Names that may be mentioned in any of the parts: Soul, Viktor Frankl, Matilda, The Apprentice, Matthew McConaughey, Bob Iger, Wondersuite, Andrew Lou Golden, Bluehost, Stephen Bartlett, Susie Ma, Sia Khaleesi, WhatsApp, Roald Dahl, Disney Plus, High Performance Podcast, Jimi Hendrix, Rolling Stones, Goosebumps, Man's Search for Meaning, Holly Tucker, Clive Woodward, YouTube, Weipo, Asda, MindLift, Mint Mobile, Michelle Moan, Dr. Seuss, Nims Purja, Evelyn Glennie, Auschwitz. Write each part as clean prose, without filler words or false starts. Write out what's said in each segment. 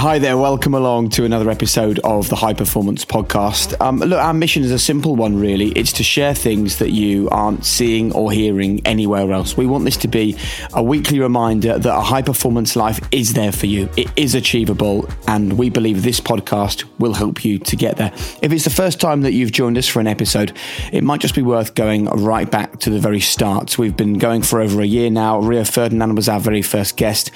Hi there, welcome along to another episode of the High Performance Podcast. Look, our mission is a simple one, really. It's to share things that you aren't seeing or hearing anywhere else. We want this to be a weekly reminder that a high performance life is there for you. It is achievable, and we believe this podcast will help you to get there. If it's the first time that you've joined us for an episode, it might just be worth going right back to the very start. We've been going for over a year now. Rio Ferdinand was our very first guest.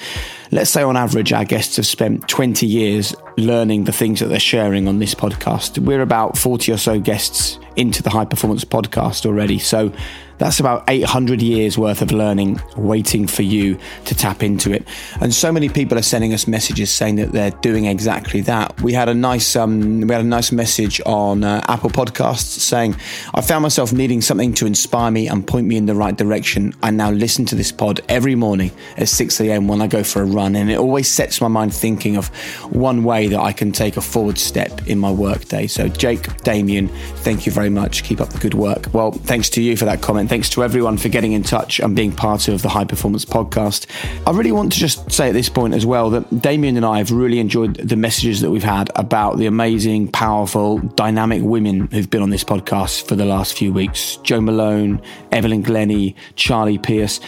Let's say on average, our guests have spent 20 years learning the things that they're sharing on this podcast. We're about 40 or so guests into the High Performance Podcast already. So that's about 800 years worth of learning waiting for you to tap into it. And so many people are sending us messages saying that they're doing exactly that. We had a nice we had a nice message on Apple Podcasts saying, I found myself needing something to inspire me and point me in the right direction. I now listen to this pod every morning at 6 a.m. when I go for a run. And it always sets my mind thinking of one way that I can take a forward step in my workday. So Jake, Damien, thank you very much. Keep up the good work. Well, thanks to you for that comment. Thanks to everyone for getting in touch and being part of the High Performance Podcast. I really want to just say at this point as well that Damien and I have really enjoyed the messages that we've had about the amazing, powerful, dynamic women who've been on this podcast for the last few weeks. Jo Malone, Evelyn Glennie, Charlie Pierce.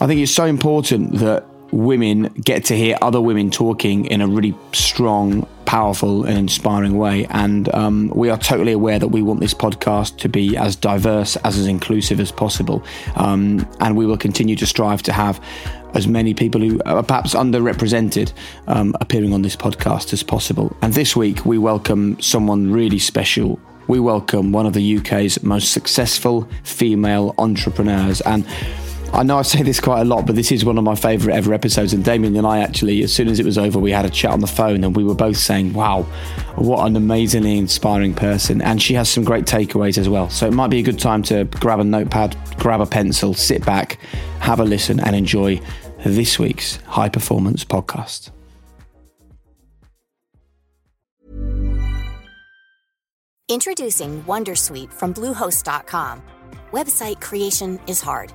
I think it's so important that women get to hear other women talking in a really strong, powerful and inspiring way, and we are totally aware that we want this podcast to be as diverse, as inclusive as possible, and we will continue to strive to have as many people who are perhaps underrepresented appearing on this podcast as possible. And this week we welcome someone really special. We welcome one of the UK's most successful female entrepreneurs, and I know I say this quite a lot, but this is one of my favourite ever episodes. And Damien and I actually, as soon as it was over, we had a chat on the phone and we were both saying, wow, what an amazingly inspiring person. And she has some great takeaways as well. So it might be a good time to grab a notepad, grab a pencil, sit back, have a listen and enjoy this week's High Performance Podcast. Introducing Wondersuite from Bluehost.com. Website creation is hard.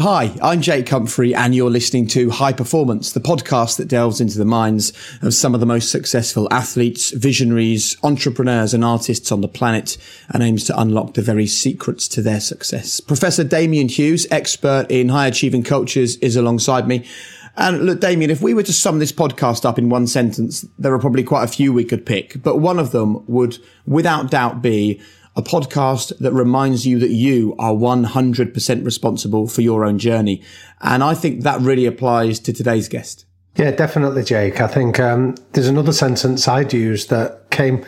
Hi, I'm Jake Humphrey and you're listening to High Performance, the podcast that delves into the minds of some of the most successful athletes, visionaries, entrepreneurs and artists on the planet, and aims to unlock the very secrets to their success. Professor Damien Hughes, expert in high-achieving cultures, is alongside me. And look, Damien, if we were to sum this podcast up in one sentence, there are probably quite a few we could pick, but one of them would without doubt be a podcast that reminds you that you are 100% responsible for your own journey. And I think that really applies to today's guest. Yeah, definitely, Jake. I think there's another sentence I'd use that came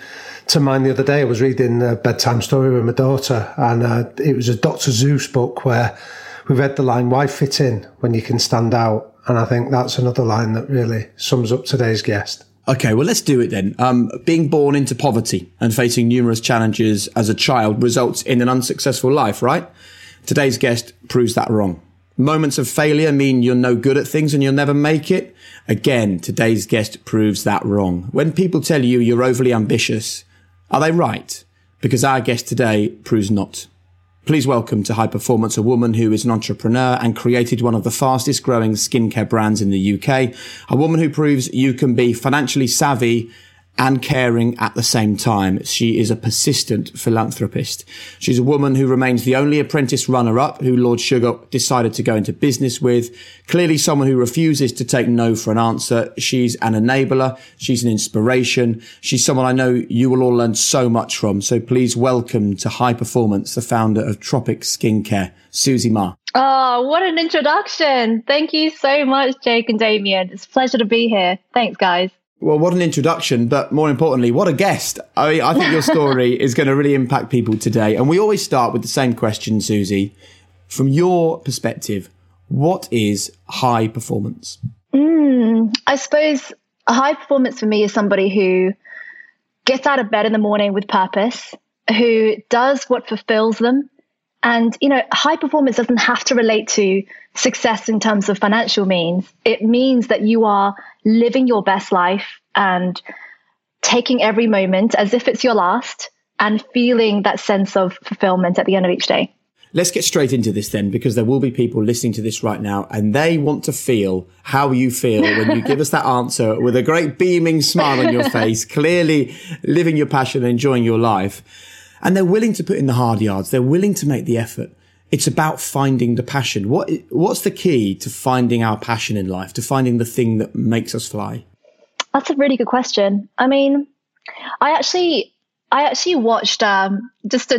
to mind the other day. I was reading a bedtime story with my daughter, and it was a Dr. Seuss book where we read the line, "Why fit in when you can stand out?" And I think that's another line that really sums up today's guest. Okay, well, let's do it then. Being born into poverty and facing numerous challenges as a child results in an unsuccessful life, right? Today's guest proves that wrong. Moments of failure mean you're no good at things and you'll never make it. Again, today's guest proves that wrong. When people tell you you're overly ambitious, are they right? Because our guest today proves not. Please welcome to High Performance a woman who is an entrepreneur and created one of the fastest growing skincare brands in the UK. A woman who proves you can be financially savvy and caring at the same time. She is a persistent philanthropist. She's a woman who remains the only Apprentice runner-up who Lord Sugar decided to go into business with. Clearly someone who refuses to take no for an answer. She's an enabler. She's an inspiration. She's someone I know you will all learn so much from. So please welcome to High Performance the founder of Tropic Skincare, Susie Ma. Oh, what an introduction. Thank you so much, Jake and Damien. It's a pleasure to be here. Thanks, guys. Well, what an introduction, but more importantly, what a guest. I think your story is going to really impact people today. And we always start with the same question, Susie. From your perspective, what is high performance? I suppose a high performance for me is somebody who gets out of bed in the morning with purpose, who does what fulfills them. And, you know, high performance doesn't have to relate to success in terms of financial means. It means that you are living your best life and taking every moment as if it's your last and feeling that sense of fulfillment at the end of each day. Let's get straight into this then, because there will be people listening to this right now and they want to feel how you feel when you give us that answer with a great beaming smile on your face, clearly living your passion and enjoying your life. And they're willing to put in the hard yards. They're willing to make the effort. It's about finding the passion. What's the key to finding our passion in life, to finding the thing that makes us fly? That's a really good question. I mean, I actually watched, just to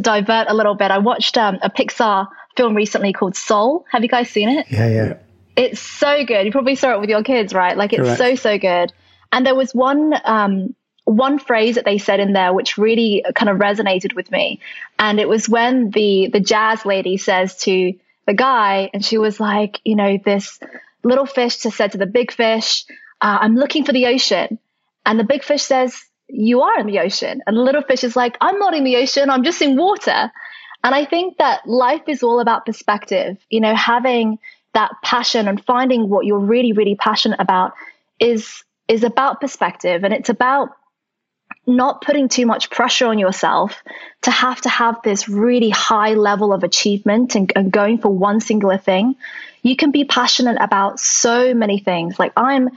divert a little bit, I watched a Pixar film recently called Soul. Have you guys seen it? Yeah. It's so good. You probably saw it with your kids, right? Like, it's correct. so good. And there was one phrase that they said in there which really kind of resonated with me. And it was when the jazz lady says to the guy, and she was like, you know, this little fish just said to the big fish, I'm looking for the ocean. And the big fish says, you are in the ocean. And the little fish is like, I'm not in the ocean, I'm just in water. And I think that life is all about perspective. You know, having that passion and finding what you're really, really passionate about is about perspective. And it's about not putting too much pressure on yourself to have this really high level of achievement and going for one singular thing. You can be passionate about so many things. Like, I'm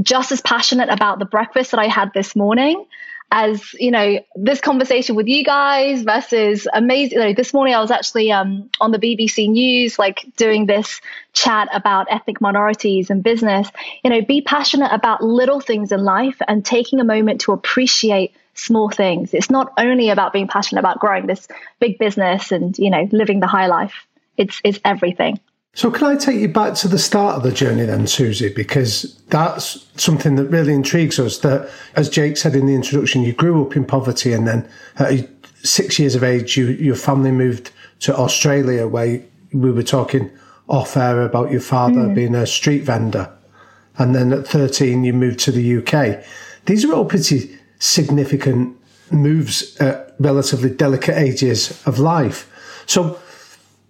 just as passionate about the breakfast that I had this morning as, you know, this conversation with you guys versus amazing. You know, this morning I was actually on the BBC News, like, doing this chat about ethnic minorities and business. You know, be passionate about little things in life and taking a moment to appreciate small things. It's not only about being passionate about growing this big business and, you know, living the high life. It's everything. So can I take you back to the start of the journey then, Susie? Because that's something that really intrigues us, that, as Jake said in the introduction, you grew up in poverty, and then at 6 years of age, your family moved to Australia, where we were talking off air about your father being a street vendor. And then at 13, you moved to the UK. These are all pretty significant moves at relatively delicate ages of life. So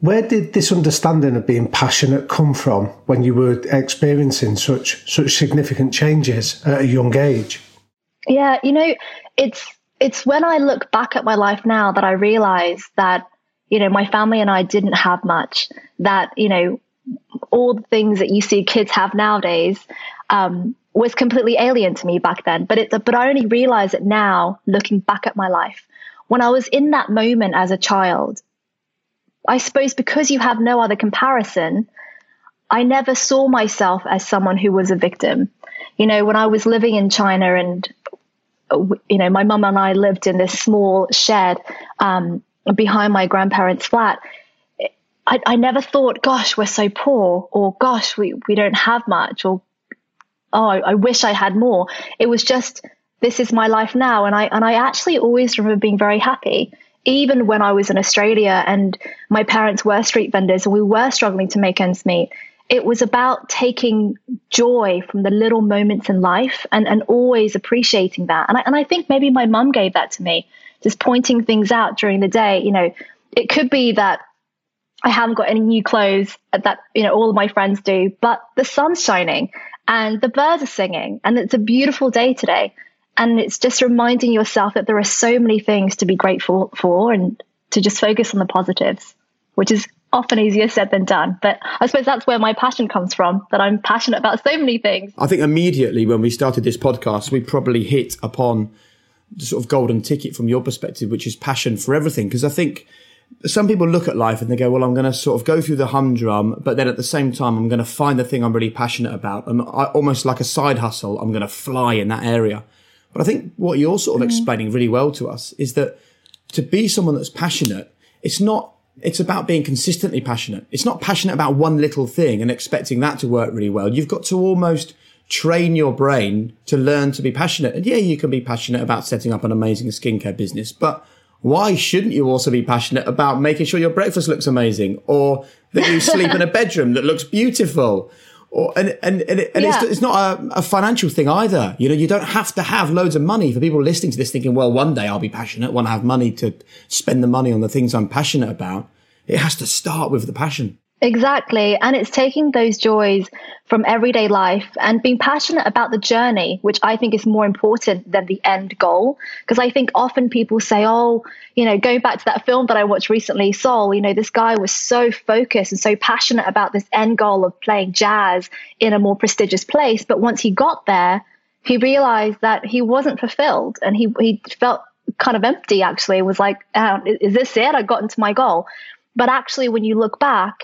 where did this understanding of being passionate come from when you were experiencing such significant changes at a young age? Yeah, you know, it's when I look back at my life now that I realize that, you know, my family and I didn't have much, that, you know, all the things that you see kids have nowadays was completely alien to me back then. But I only realize it now looking back at my life. When I was in that moment as a child, I suppose because you have no other comparison, I never saw myself as someone who was a victim. You know, when I was living in China and, you know, my mum and I lived in this small shed behind my grandparents' flat, I never thought, gosh, we're so poor, or gosh, we don't have much, or, oh, I wish I had more. It was just, this is my life now. And I actually always remember being very happy. Even when I was in Australia and my parents were street vendors and we were struggling to make ends meet, it was about taking joy from the little moments in life and always appreciating that. And I think maybe my mum gave that to me, just pointing things out during the day. You know, it could be that I haven't got any new clothes that, you know, all of my friends do, but the sun's shining and the birds are singing and it's a beautiful day today. And it's just reminding yourself that there are so many things to be grateful for and to just focus on the positives, which is often easier said than done. But I suppose that's where my passion comes from, that I'm passionate about so many things. I think immediately when we started this podcast, we probably hit upon the sort of golden ticket from your perspective, which is passion for everything. Because I think some people look at life and they go, well, I'm going to sort of go through the humdrum, but then at the same time, I'm going to find the thing I'm really passionate about. And almost like a side hustle, I'm going to fly in that area. But I think what you're sort of explaining really well to us is that to be someone that's passionate, it's about being consistently passionate. It's not passionate about one little thing and expecting that to work really well. You've got to almost train your brain to learn to be passionate. And yeah, you can be passionate about setting up an amazing skincare business, but why shouldn't you also be passionate about making sure your breakfast looks amazing, or that you sleep in a bedroom that looks beautiful, It's not a financial thing either. You know, you don't have to have loads of money. For people listening to this thinking, well, one day I'll be passionate, when I have money to spend the money on the things I'm passionate about. It has to start with the passion. Exactly. And it's taking those joys from everyday life and being passionate about the journey, which I think is more important than the end goal. Because I think often people say, oh, you know, going back to that film that I watched recently, Soul, you know, this guy was so focused and so passionate about this end goal of playing jazz in a more prestigious place. But once he got there, he realized that he wasn't fulfilled, and he felt kind of empty, actually. It was like, is this it? I've gotten to my goal. But actually, when you look back,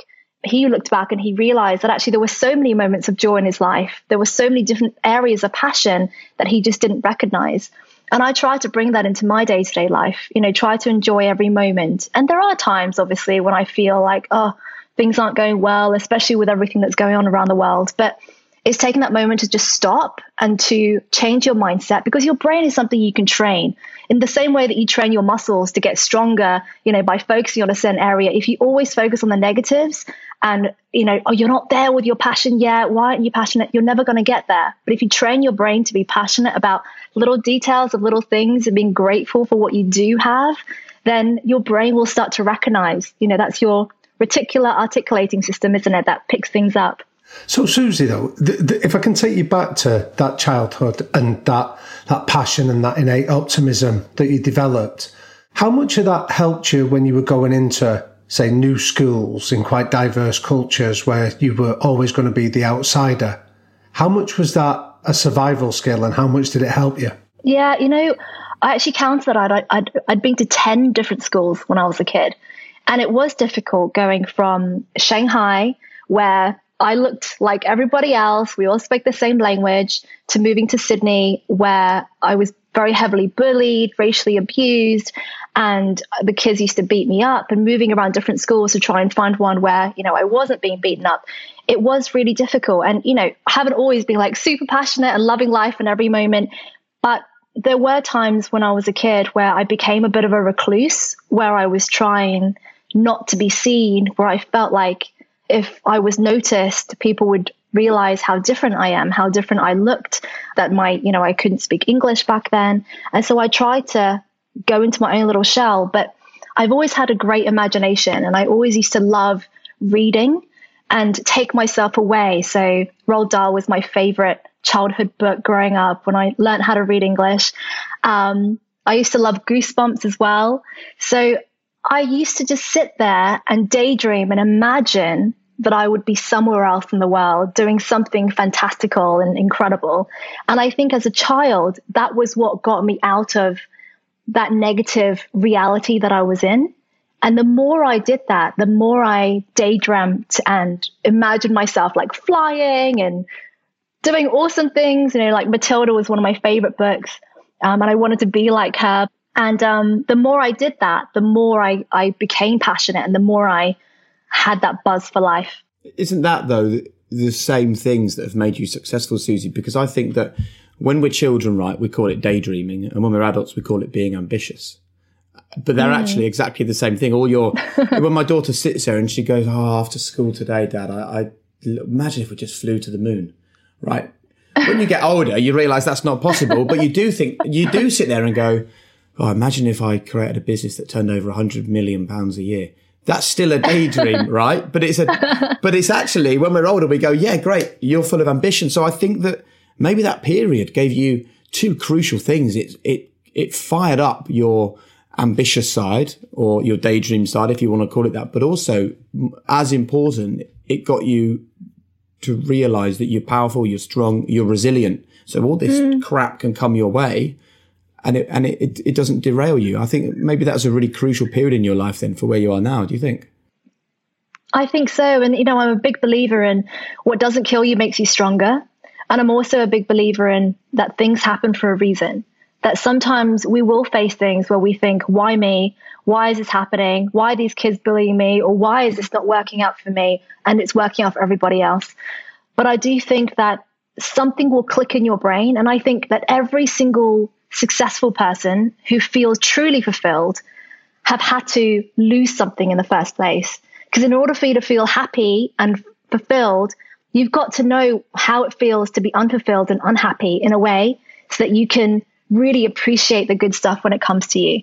he looked back and he realized that actually there were so many moments of joy in his life. There were so many different areas of passion that he just didn't recognize. And I try to bring that into my day-to-day life, you know, try to enjoy every moment. And there are times, obviously, when I feel like, oh, things aren't going well, especially with everything that's going on around the world. But it's taking that moment to just stop and to change your mindset, because your brain is something you can train. In the same way that you train your muscles to get stronger, you know, by focusing on a certain area, if you always focus on the negatives and, you know, oh, you're not there with your passion yet, why aren't you passionate? You're never going to get there. But if you train your brain to be passionate about little details of little things and being grateful for what you do have, then your brain will start to recognize, you know, that's your reticular articulating system, isn't it, that picks things up. So, Susie, though, if I can take you back to that childhood and that passion and that innate optimism that you developed, how much of that helped you when you were going into, say, new schools in quite diverse cultures where you were always going to be the outsider? How much was that a survival skill and how much did it help you? Yeah, you know, I actually counted that I'd been to 10 different schools when I was a kid. And it was difficult going from Shanghai, where I looked like everybody else, we all spoke the same language, to moving to Sydney, where I was very heavily bullied, racially abused, and the kids used to beat me up, and moving around different schools to try and find one where, you know, I wasn't being beaten up. It was really difficult. And, you know, I haven't always been like super passionate and loving life in every moment, but there were times when I was a kid where I became a bit of a recluse, where I was trying not to be seen, where I felt like, if I was noticed, people would realize how different I am, how different I looked, that I couldn't speak English back then. And so I tried to go into my own little shell, but I've always had a great imagination and I always used to love reading and take myself away. So Roald Dahl was my favorite childhood book growing up when I learned how to read English. I used to love Goosebumps as well. So I used to just sit there and daydream and imagine that I would be somewhere else in the world doing something fantastical and incredible. And I think as a child, that was what got me out of that negative reality that I was in. And the more I did that, the more I daydreamt and imagined myself like flying and doing awesome things. You know, like Matilda was one of my favorite books, and I wanted to be like her. And the more I did that, the more I became passionate and the more I had that buzz for life. Isn't that, though, the same things that have made you successful, Susie? Because I think that when we're children, right, we call it daydreaming. And when we're adults, we call it being ambitious. But they're actually exactly the same thing. When my daughter sits there and she goes, oh, after school today, Dad, I imagine if we just flew to the moon, right? When you get older, you realise that's not possible. But you do sit there and go, oh, imagine if I created a business that turned over £100 million a year. That's still a daydream, right? But it's actually, when we're older, we go, yeah, great, you're full of ambition. So I think that maybe that period gave you two crucial things. It fired up your ambitious side or your daydream side, if you want to call it that. But also, as important, it got you to realize that you're powerful, you're strong, you're resilient. So all this crap can come your way. And it doesn't derail you. I think maybe that was a really crucial period in your life then for where you are now, do you think? I think so. And, you know, I'm a big believer in what doesn't kill you makes you stronger. And I'm also a big believer in that things happen for a reason, that sometimes we will face things where we think, why me? Why is this happening? Why are these kids bullying me? Or why is this not working out for me? And it's working out for everybody else. But I do think that something will click in your brain. And I think that every single successful person who feels truly fulfilled have had to lose something in the first place. Because in order for you to feel happy and fulfilled, You've got to know how it feels to be unfulfilled and unhappy in a way so that you can really appreciate the good stuff when it comes to you.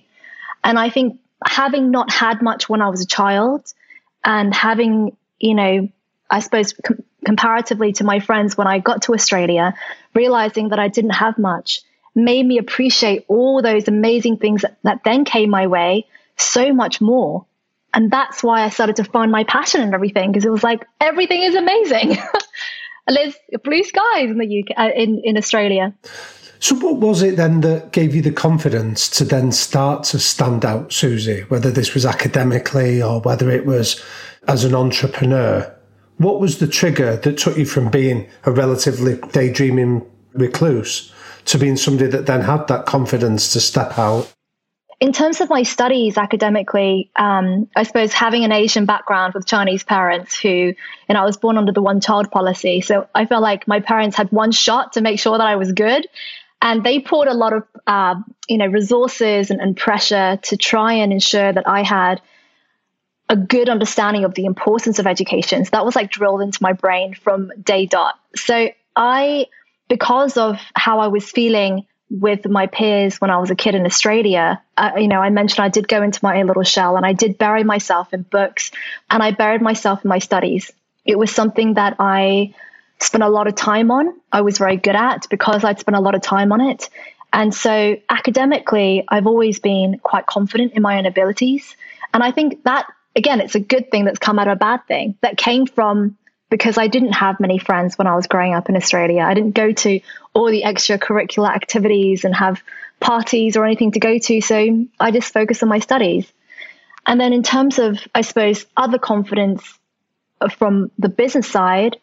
And I think having not had much when I was a child and having, you know, I suppose comparatively to my friends when I got to Australia, realizing that I didn't have much made me appreciate all those amazing things that then came my way so much more. And that's why I started to find my passion in everything, because it was like, everything is amazing. There's blue skies in the UK, in Australia. So what was it then that gave you the confidence to then start to stand out, Susie, whether this was academically or whether it was as an entrepreneur? What was the trigger that took you from being a relatively daydreaming recluse to being somebody that then had that confidence to step out? In terms of my studies academically, I suppose having an Asian background with Chinese parents and I was born under the one-child policy. So I felt like my parents had one shot to make sure that I was good. And they poured a lot of resources and pressure to try and ensure that I had a good understanding of the importance of education. So that was like drilled into my brain from day dot. So because of how I was feeling with my peers when I was a kid in Australia, I mentioned I did go into my own little shell and I did bury myself in books and I buried myself in my studies. It was something that I spent a lot of time on. I was very good at because I'd spent a lot of time on it. And so academically, I've always been quite confident in my own abilities. And I think that, again, it's a good thing that's come out of a bad thing that came from because I didn't have many friends when I was growing up in Australia. I didn't go to all the extracurricular activities and have parties or anything to go to. So I just focused on my studies. And then in terms of, I suppose, other confidence from the business side,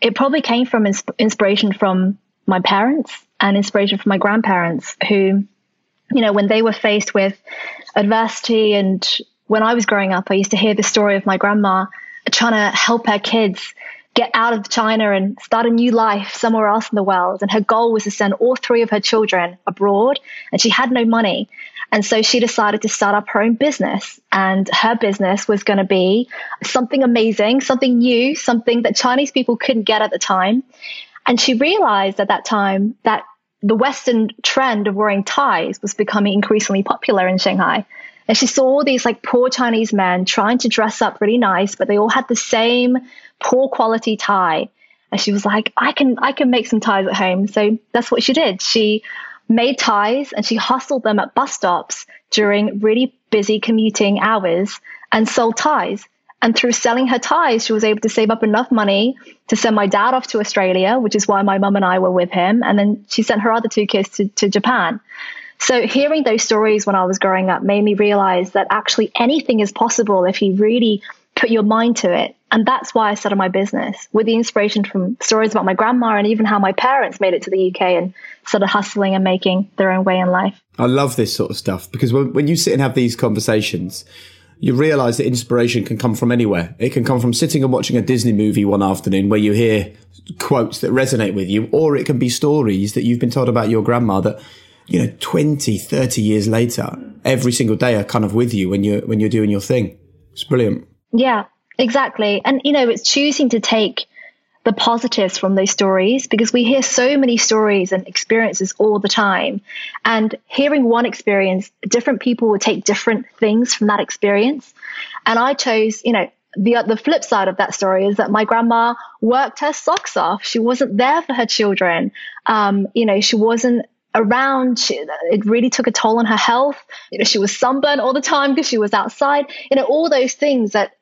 it probably came from inspiration from my parents and inspiration from my grandparents who, when they were faced with adversity. And when I was growing up, I used to hear the story of my grandma trying to help her kids get out of China and start a new life somewhere else in the world. And her goal was to send all three of her children abroad, and she had no money. And so she decided to start up her own business. And her business was going to be something amazing, something new, something that Chinese people couldn't get at the time. And she realized at that time that the Western trend of wearing ties was becoming increasingly popular in Shanghai. And she saw all these like poor Chinese men trying to dress up really nice, but they all had the same poor quality tie. And she was like, I can make some ties at home. So that's what she did. She made ties and she hustled them at bus stops during really busy commuting hours and sold ties. And through selling her ties, she was able to save up enough money to send my dad off to Australia, which is why my mum and I were with him. And then she sent her other two kids to Japan. So hearing those stories when I was growing up made me realize that actually anything is possible if you really put your mind to it. And that's why I started my business, with the inspiration from stories about my grandma and even how my parents made it to the UK and started hustling and making their own way in life. I love this sort of stuff because when you sit and have these conversations, you realize that inspiration can come from anywhere. It can come from sitting and watching a Disney movie one afternoon where you hear quotes that resonate with you, or it can be stories that you've been told about your grandma that 20, 30 years later, every single day are kind of with you when you're doing your thing. It's brilliant. Yeah, exactly. And, it's choosing to take the positives from those stories, because we hear so many stories and experiences all the time. And hearing one experience, different people will take different things from that experience. And I chose, the flip side of that story is that my grandma worked her socks off. She wasn't there for her children. She wasn't around. It really took a toll on her health. She was sunburned all the time because she was outside. All those things that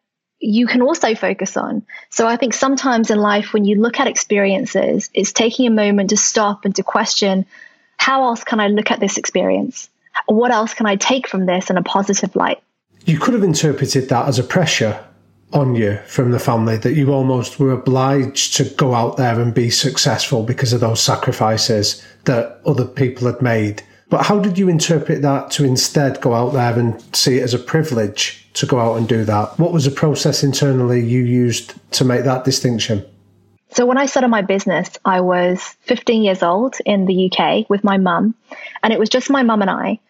you can also focus on. So I think sometimes in life, when you look at experiences, it's taking a moment to stop and to question, how else can I look at this experience? What else can I take from this in a positive light? You could have interpreted that as a pressure on you from the family, that you almost were obliged to go out there and be successful because of those sacrifices that other people had made. But how did you interpret that to instead go out there and see it as a privilege to go out and do that? What was the process internally you used to make that distinction? So when I started my business, I was 15 years old in the UK with my mum, and it was just my mum and I.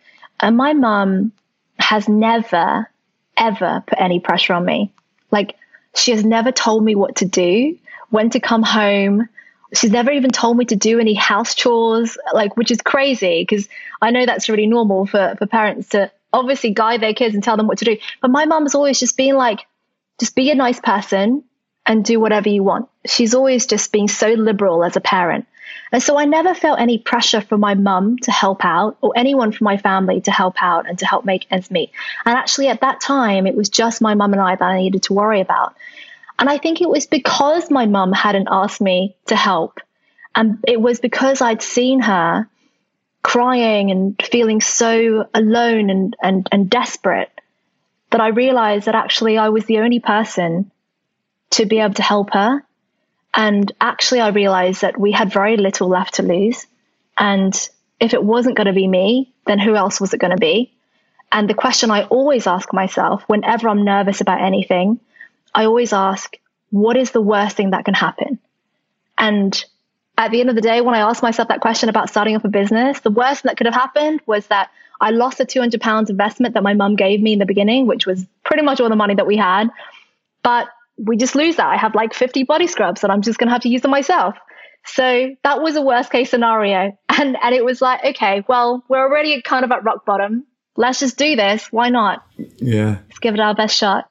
And my mum has never, ever put any pressure on me. Like, she has never told me what to do, when to come home. She's never even told me to do any house chores, like, which is crazy because I know that's really normal for parents to obviously guide their kids and tell them what to do. But my mum has always just been like, just be a nice person and do whatever you want. She's always just been so liberal as a parent. And so I never felt any pressure from my mum to help out or anyone from my family to help out and to help make ends meet. And actually at that time, it was just my mum and I that I needed to worry about. And I think it was because my mum hadn't asked me to help. And it was because I'd seen her crying and feeling so alone and desperate that I realized that actually I was the only person to be able to help her. And actually I realized that we had very little left to lose. And if it wasn't going to be me, then who else was it going to be? And the question I always ask myself whenever I'm nervous about anything, I always ask, what is the worst thing that can happen? And at the end of the day, when I asked myself that question about starting up a business, the worst that could have happened was that I lost the £200 investment that my mum gave me in the beginning, which was pretty much all the money that we had. But we just lose that. I have like 50 body scrubs and I'm just going to have to use them myself. So that was a worst case scenario. And it was like, okay, well, we're already kind of at rock bottom. Let's just do this. Why not? Yeah. Let's give it our best shot.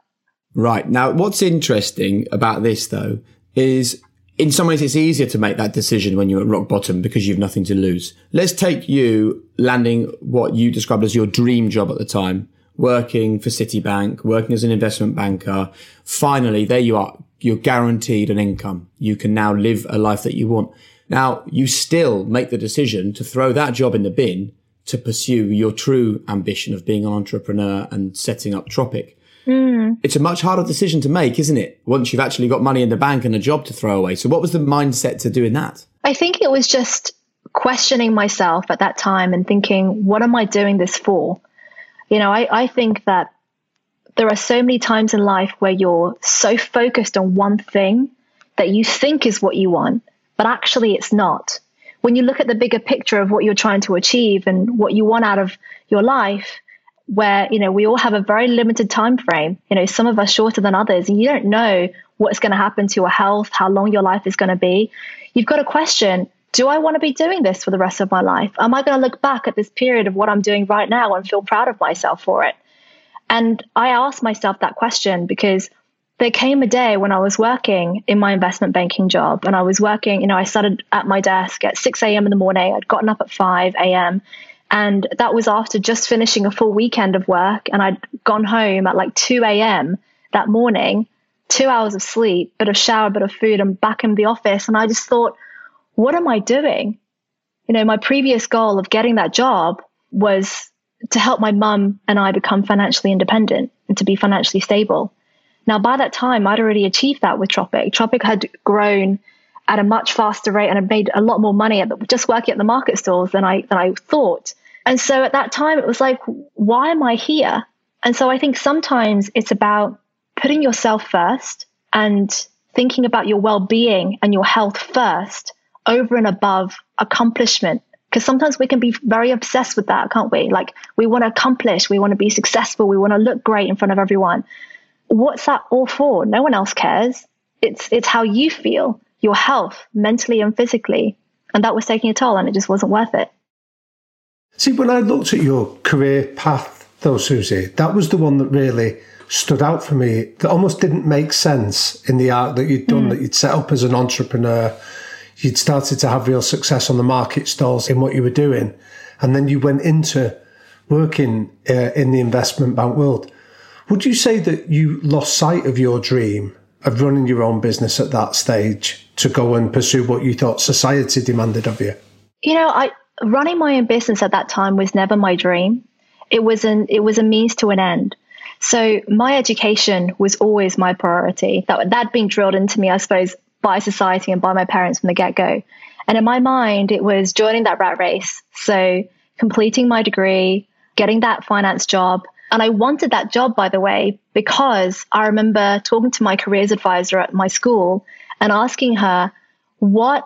Right. Now, what's interesting about this, though, is in some ways it's easier to make that decision when you're at rock bottom because you've nothing to lose. Let's take you landing what you described as your dream job at the time, working for Citibank, working as an investment banker. Finally, there you are. You're guaranteed an income. You can now live a life that you want. Now, you still make the decision to throw that job in the bin to pursue your true ambition of being an entrepreneur and setting up Tropic. It's a much harder decision to make, isn't it? Once you've actually got money in the bank and a job to throw away. So what was the mindset to doing that? I think it was just questioning myself at that time and thinking, what am I doing this for? You know, I think that there are so many times in life where you're so focused on one thing that you think is what you want, but actually it's not. When you look at the bigger picture of what you're trying to achieve and what you want out of your life, where, you know, we all have a very limited time frame, you know, some of us shorter than others, and you don't know what's going to happen to your health, how long your life is going to be. You've got to question, do I want to be doing this for the rest of my life? Am I going to look back at this period of what I'm doing right now and feel proud of myself for it? And I asked myself that question because there came a day when I was working in my investment banking job, and I was working, you know, I started at my desk at 6 a.m. in the morning. I'd gotten up at 5 a.m. And that was after just finishing a full weekend of work. And I'd gone home at like 2 a.m. that morning, 2 hours of sleep, bit of shower, bit of food, and back in the office. And I just thought, what am I doing? You know, my previous goal of getting that job was to help my mum and I become financially independent and to be financially stable. Now, by that time, I'd already achieved that with Tropic. Tropic had grown at a much faster rate, and I'd made a lot more money just working at the market stalls than I thought. And so at that time, it was like, why am I here? And so I think sometimes it's about putting yourself first and thinking about your well-being and your health first over and above accomplishment. Because sometimes we can be very obsessed with that, can't we? Like, we want to accomplish, we want to be successful, we want to look great in front of everyone. What's that all for? No one else cares. It's how you feel, your health, mentally and physically. And that was taking a toll, and it just wasn't worth it. See, when I looked at your career path, though, Susie, that was the one that really stood out for me. That almost didn't make sense in the art that you'd done, that you'd set up as an entrepreneur. You'd started to have real success on the market stalls in what you were doing. And then you went into working in the investment bank world. Would you say that you lost sight of your dream of running your own business at that stage to go and pursue what you thought society demanded of you? You know, running my own business at that time was never my dream. It was a means to an end. So my education was always my priority. That'd been drilled into me, I suppose, by society and by my parents from the get-go. And in my mind, it was joining that rat race. So completing my degree, getting that finance job. And I wanted that job, by the way, because I remember talking to my careers advisor at my school and asking her, what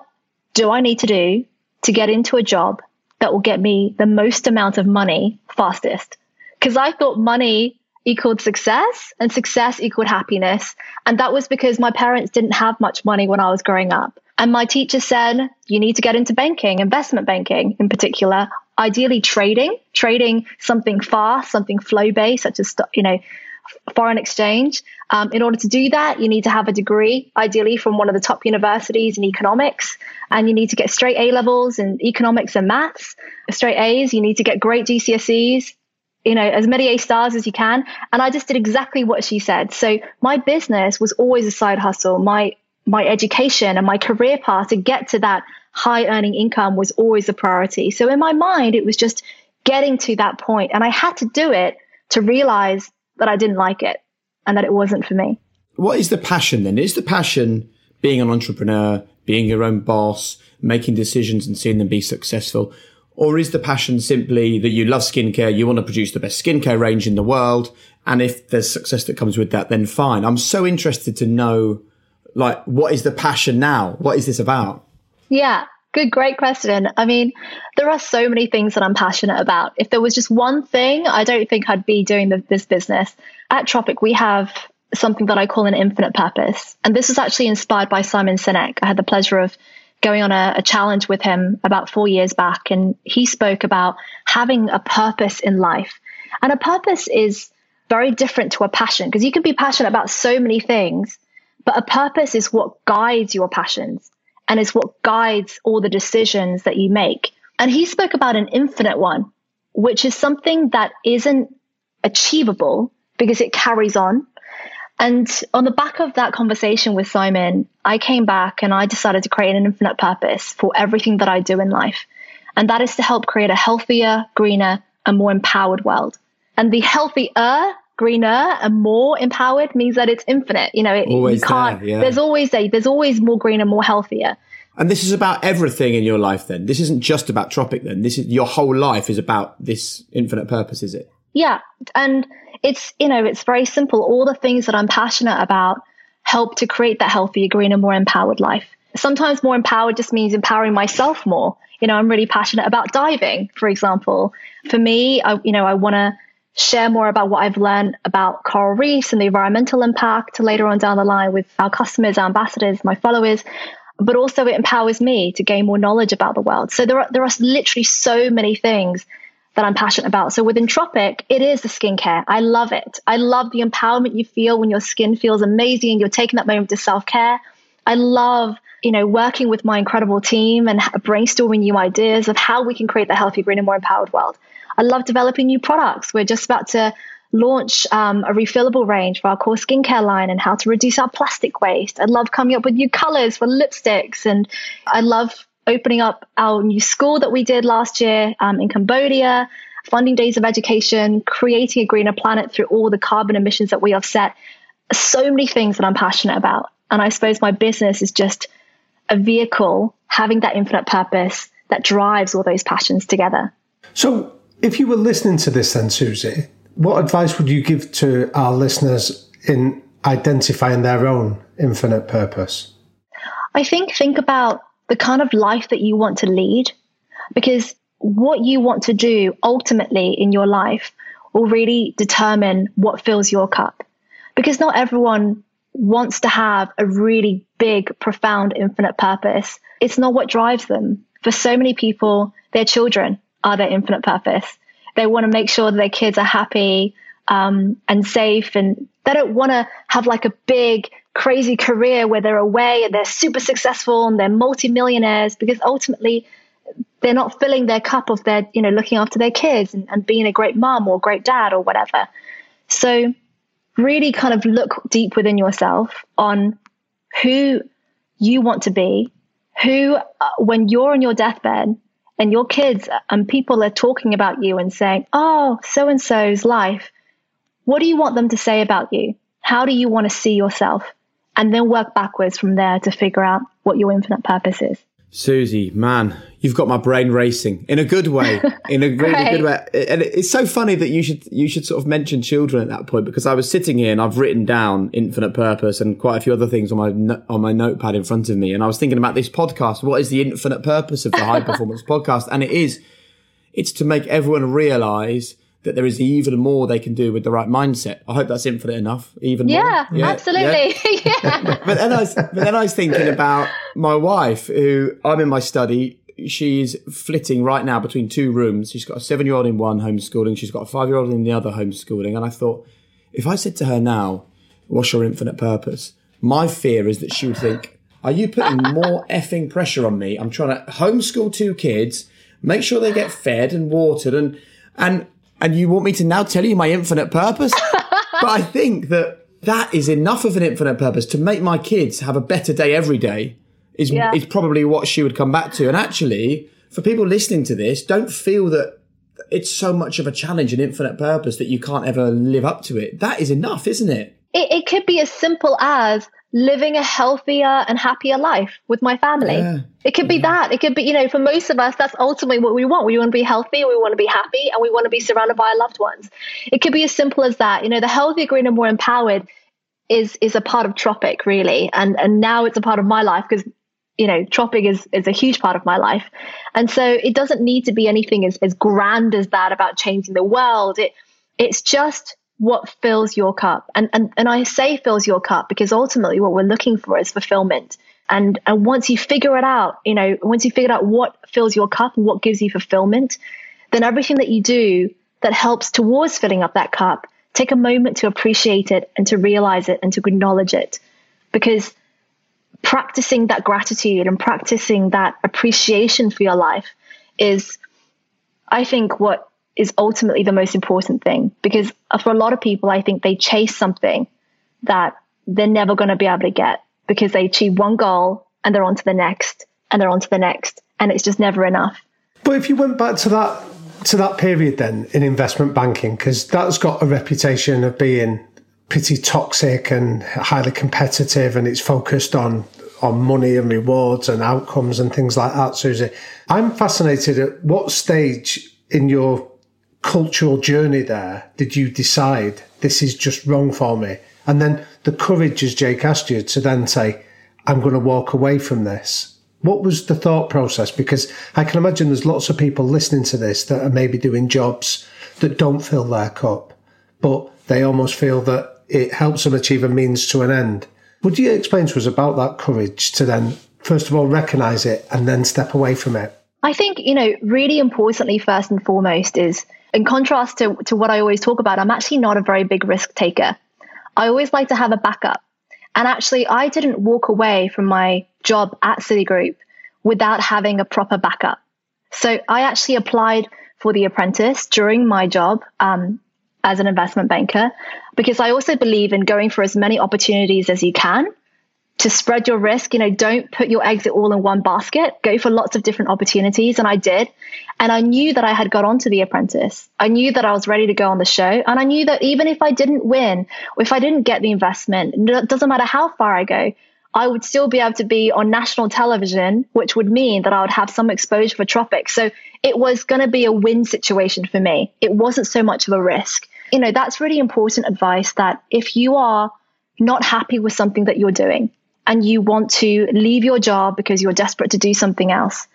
do I need to do to get into a job that will get me the most amount of money fastest? Because I thought money equaled success, and success equaled happiness. And that was because my parents didn't have much money when I was growing up. And my teacher said, you need to get into banking, investment banking in particular, ideally trading something fast, something flow-based, such as, foreign exchange. In order to do that, you need to have a degree, ideally from one of the top universities in economics, and you need to get straight A levels in economics and maths, straight A's, you need to get great GCSEs, as many A stars as you can. And I just did exactly what she said. So my business was always a side hustle. My education and my career path to get to that high earning income was always a priority. So in my mind, it was just getting to that point. And I had to do it to realize that I didn't like it and that it wasn't for me. What is the passion then? Is the passion being an entrepreneur, being your own boss, making decisions and seeing them be successful? Or is the passion simply that you love skincare, you want to produce the best skincare range in the world, and if there's success that comes with that, then fine. I'm so interested to know, what is the passion now? What is this about? Yeah, great question. I mean, there are so many things that I'm passionate about. If there was just one thing, I don't think I'd be doing this business. At Tropic, we have something that I call an infinite purpose. And this was actually inspired by Simon Sinek. I had the pleasure of going on a challenge with him about 4 years back. And he spoke about having a purpose in life. And a purpose is very different to a passion, because you can be passionate about so many things, but a purpose is what guides your passions and is what guides all the decisions that you make. And he spoke about an infinite one, which is something that isn't achievable because it carries on. And on the back of that conversation with Simon, I came back and I decided to create an infinite purpose for everything that I do in life. And that is to help create a healthier, greener, and more empowered world. And the healthier, greener, and more empowered means that it's infinite. There's always there. There's always more greener, more healthier. And this is about everything in your life then. This isn't just about Tropic then. This is your whole life is about this infinite purpose, is it? Yeah. And it's, it's very simple. All the things that I'm passionate about help to create that healthier, greener, more empowered life. Sometimes more empowered just means empowering myself more. I'm really passionate about diving, for example. For me, I want to share more about what I've learned about coral reefs and the environmental impact later on down the line with our customers, our ambassadors, my followers, but also it empowers me to gain more knowledge about the world. So there are literally so many things that I'm passionate about. So within Tropic, it is the skincare. I love it. I love the empowerment you feel when your skin feels amazing and you're taking that moment to self-care. I love, working with my incredible team and brainstorming new ideas of how we can create the healthy, green, and more empowered world. I love developing new products. We're just about to launch a refillable range for our core skincare line and how to reduce our plastic waste. I love coming up with new colors for lipsticks. And I love opening up our new school that we did last year in Cambodia, funding days of education, creating a greener planet through all the carbon emissions that we offset. So many things that I'm passionate about. And I suppose my business is just a vehicle having that infinite purpose that drives all those passions together. So if you were listening to this then, Susie, what advice would you give to our listeners in identifying their own infinite purpose? I think about the kind of life that you want to lead, because what you want to do ultimately in your life will really determine what fills your cup. Because not everyone wants to have a really big, profound, infinite purpose. It's not what drives them. For so many people, their children are their infinite purpose. They want to make sure that their kids are happy and safe, and they don't want to have a big, crazy career where they're away and they're super successful and they're multimillionaires, because ultimately they're not filling their cup of their, looking after their kids and being a great mom or great dad or whatever. So really kind of look deep within yourself on who you want to be, who, when you're on your deathbed, and your kids and people are talking about you and saying, oh, so-and-so's life. What do you want them to say about you? How do you want to see yourself? And then work backwards from there to figure out what your infinite purpose is. Susie, man, you've got my brain racing in a good way, in a really good way. And it's so funny that you should sort of mention children at that point, because I was sitting here and I've written down infinite purpose and quite a few other things on my notepad in front of me. And I was thinking about this podcast. What is the infinite purpose of the High Performance Podcast? And it's to make everyone realize that there is even more they can do with the right mindset. I hope that's infinite enough, even more. Yeah, absolutely. Yeah. Yeah. But then I was thinking about my wife, who I'm in my study. She's flitting right now between two rooms. She's got a 7-year-old in one homeschooling. She's got a 5-year-old in the other homeschooling. And I thought, if I said to her now, what's your infinite purpose? My fear is that she would think, are you putting more effing pressure on me? I'm trying to homeschool two kids, make sure they get fed and watered, and you want me to now tell you my infinite purpose? But I think that is enough of an infinite purpose to make my kids have a better day every day. Is probably what she would come back to. And actually, for people listening to this, don't feel that it's so much of a challenge, an infinite purpose, that you can't ever live up to it. That is enough, isn't it? It could be as simple as living a healthier and happier life with my family. Yeah. It could be that. It could be, for most of us, that's ultimately what we want. We want to be healthy, we want to be happy, and we want to be surrounded by our loved ones. It could be as simple as that. The healthier, greener, more empowered is a part of Tropic, really. And now it's a part of my life because Tropic is a huge part of my life. And so it doesn't need to be anything as grand as that about changing the world. It's just what fills your cup. And I say fills your cup because ultimately what we're looking for is fulfillment. And once you figure it out, once you figure out what fills your cup and what gives you fulfillment, then everything that you do that helps towards filling up that cup, take a moment to appreciate it and to realize it and to acknowledge it. Because practicing that gratitude and practicing that appreciation for your life is, I think, what is ultimately the most important thing. Because for a lot of people, I think they chase something that they're never going to be able to get because they achieve one goal and they're on to the next and they're on to the next. And it's just never enough. But if you went back to that period then in investment banking, because that's got a reputation of being pretty toxic and highly competitive, and it's focused on money and rewards and outcomes and things like that, Susie. I'm fascinated at what stage in your cultural journey there did you decide this is just wrong for me? And then the courage, as Jake asked you, to then say, I'm going to walk away from this. What was the thought process? Because I can imagine there's lots of people listening to this that are maybe doing jobs that don't fill their cup, but they almost feel that it helps them achieve a means to an end. Would you explain to us about that courage to then, first of all, recognize it and then step away from it? I think, really importantly, first and foremost is, in contrast to what I always talk about, I'm actually not a very big risk taker. I always like to have a backup. And actually, I didn't walk away from my job at Citigroup without having a proper backup. So I actually applied for The Apprentice during my job, as an investment banker, because I also believe in going for as many opportunities as you can to spread your risk. Don't put your eggs all in one basket, go for lots of different opportunities. And I did. And I knew that I had got onto The Apprentice. I knew that I was ready to go on the show. And I knew that even if I didn't win, or if I didn't get the investment, it doesn't matter how far I go, I would still be able to be on national television, which would mean that I would have some exposure for Tropic. So it was going to be a win situation for me. It wasn't so much of a risk. That's really important advice, that if you are not happy with something that you're doing and you want to leave your job because you're desperate to do something else,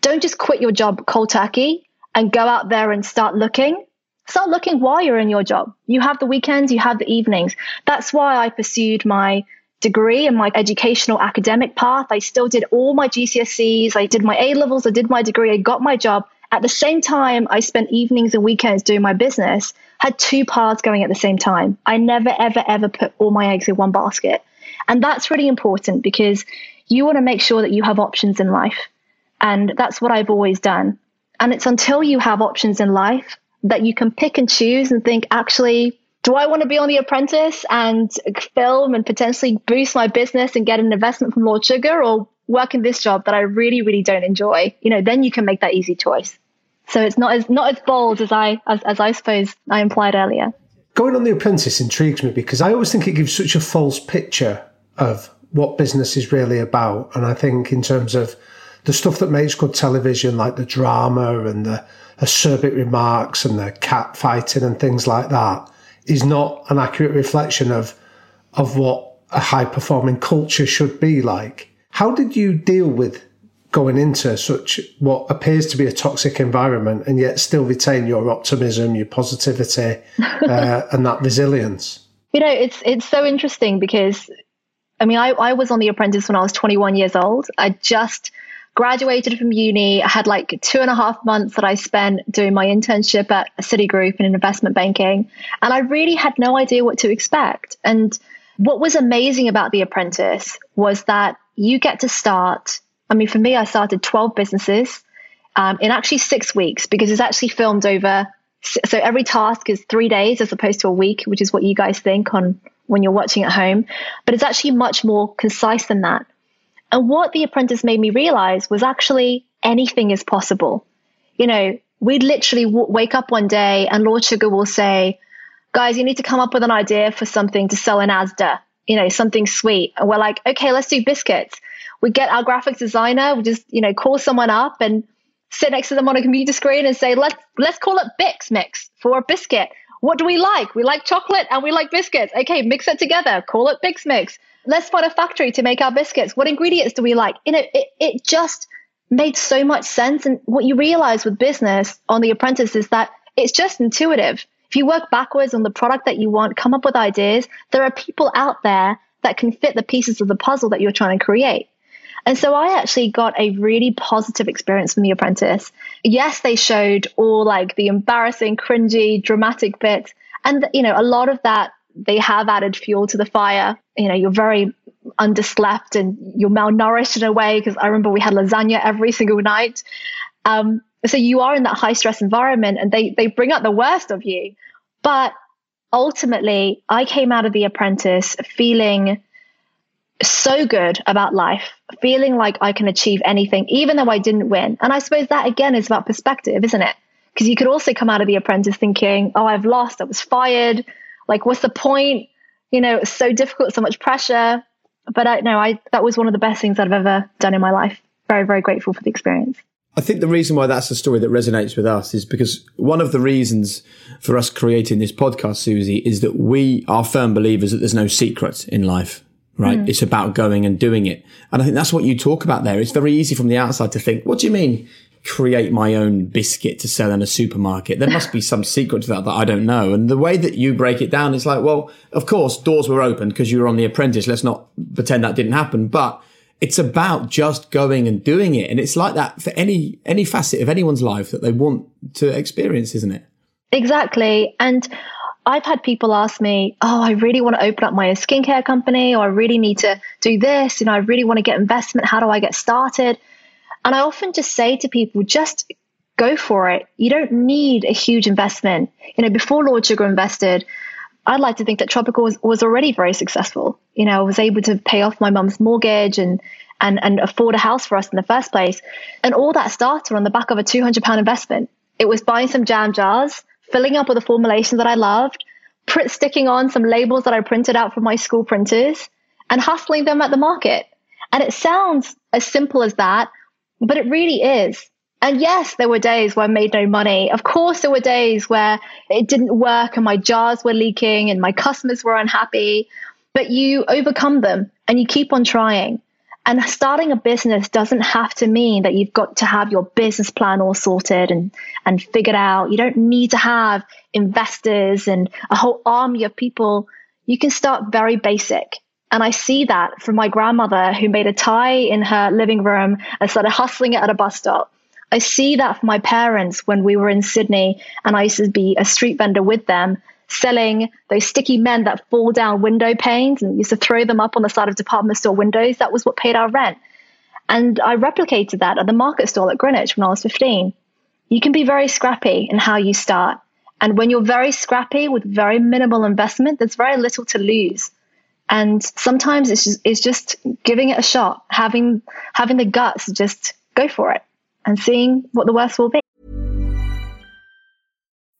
don't just quit your job cold turkey and go out there and start looking. Start looking while you're in your job. You have the weekends, you have the evenings. That's why I pursued my degree and my educational academic path. I still did all my GCSEs, I did my A-levels, I did my degree, I got my job. At the same time, I spent evenings and weekends doing my business, had two paths going at the same time. I never, ever, ever put all my eggs in one basket. And that's really important because you want to make sure that you have options in life. And that's what I've always done. And it's until you have options in life that you can pick and choose and think, actually, do I want to be on The Apprentice and film and potentially boost my business and get an investment from Lord Sugar, or work in this job that I really, really don't enjoy? Then you can make that easy choice. So it's not as bold as I suppose I implied earlier. Going on The Apprentice intrigues me because I always think it gives such a false picture of what business is really about. And I think in terms of the stuff that makes good television, like the drama and the acerbic remarks and the cat fighting and things like that, is not an accurate reflection of what a high-performing culture should be like. How did you deal with going into such what appears to be a toxic environment and yet still retain your optimism, your positivity, and that resilience? You know, it's so interesting because, I mean, I was on The Apprentice when I was 21 years old. I just graduated from uni. I had like 2.5 months that I spent doing my internship at Citigroup in investment banking. And I really had no idea what to expect. And what was amazing about The Apprentice was that you get to start, I mean, for me, I started 12 businesses in actually 6 weeks because it's actually filmed over. So every task is 3 days as opposed to a week, which is what you guys think on when you're watching at home. But it's actually much more concise than that. And what The Apprentice made me realize was actually anything is possible. You know, we'd literally wake up one day and Lord Sugar will say, guys, you need to come up with an idea for something to sell in Asda, you know, something sweet. And we're like, okay, let's do biscuits. We get our graphic designer, we just, you know, call someone up and sit next to them on a computer screen and say, let's call it Bix Mix for a biscuit. What do we like? We like chocolate and we like biscuits. Okay, mix it together. Call it Bix Mix. Let's find a factory to make our biscuits. What ingredients do we like? You know, it just made so much sense. And what you realize with business on The Apprentice is that it's just intuitive. If you work backwards on the product that you want, come up with ideas, there are people out there that can fit the pieces of the puzzle that you're trying to create. And so I actually got a really positive experience from The Apprentice. Yes, they showed all like the embarrassing, cringy, dramatic bits. And, you know, a lot of that, they have added fuel to the fire. You know, you're very underslept and you're malnourished in a way because I remember we had lasagna every single night. So you are in that high stress environment and they bring out the worst of you. But ultimately, I came out of The Apprentice feeling so good about life, feeling like I can achieve anything, even though I didn't win. And I suppose that again is about perspective, isn't it? Because you could also come out of The Apprentice thinking, oh, I've lost, I was fired. Like, what's the point? You know, it's so difficult, so much pressure. But that was one of the best things I've ever done in my life. Very, very grateful for the experience. I think the reason why that's a story that resonates with us is because one of the reasons for us creating this podcast, Susie, is that we are firm believers that there's no secret in life. Right. Mm. It's about going and doing it. And I think that's what you talk about there. It's very easy from the outside to think, what do you mean create my own biscuit to sell in a supermarket? There must be some secret to that I don't know. And the way that you break it down is like, well, of course, doors were open because you were on The Apprentice. Let's not pretend that didn't happen. But it's about just going and doing it. And it's like that for any facet of anyone's life that they want to experience, isn't it? Exactly. And I've had people ask me, oh, I really want to open up my own skincare company, or I really need to do this. You know, I really want to get investment. How do I get started? And I often just say to people, just go for it. You don't need a huge investment. You know, before Lord Sugar invested, I'd like to think that Tropical was already very successful. You know, I was able to pay off my mum's mortgage and afford a house for us in the first place. And all that started on the back of a £200 investment. It was buying some jam jars, filling up with a formulation that I loved, sticking on some labels that I printed out from my school printers and hustling them at the market. And it sounds as simple as that, but it really is. And yes, there were days where I made no money. Of course, there were days where it didn't work and my jars were leaking and my customers were unhappy, but you overcome them and you keep on trying. And starting a business doesn't have to mean that you've got to have your business plan all sorted and figured out. You don't need to have investors and a whole army of people. You can start very basic. And I see that from my grandmother who made a tie in her living room and started hustling it at a bus stop. I see that from my parents when we were in Sydney and I used to be a street vendor with them, selling those sticky men that fall down window panes and used to throw them up on the side of department store windows. That was what paid our rent. And I replicated that at the market stall at Greenwich when I was 15. You can be very scrappy in how you start. And when you're very scrappy with very minimal investment, there's very little to lose. And sometimes it's just giving it a shot, having the guts to just go for it and seeing what the worst will be.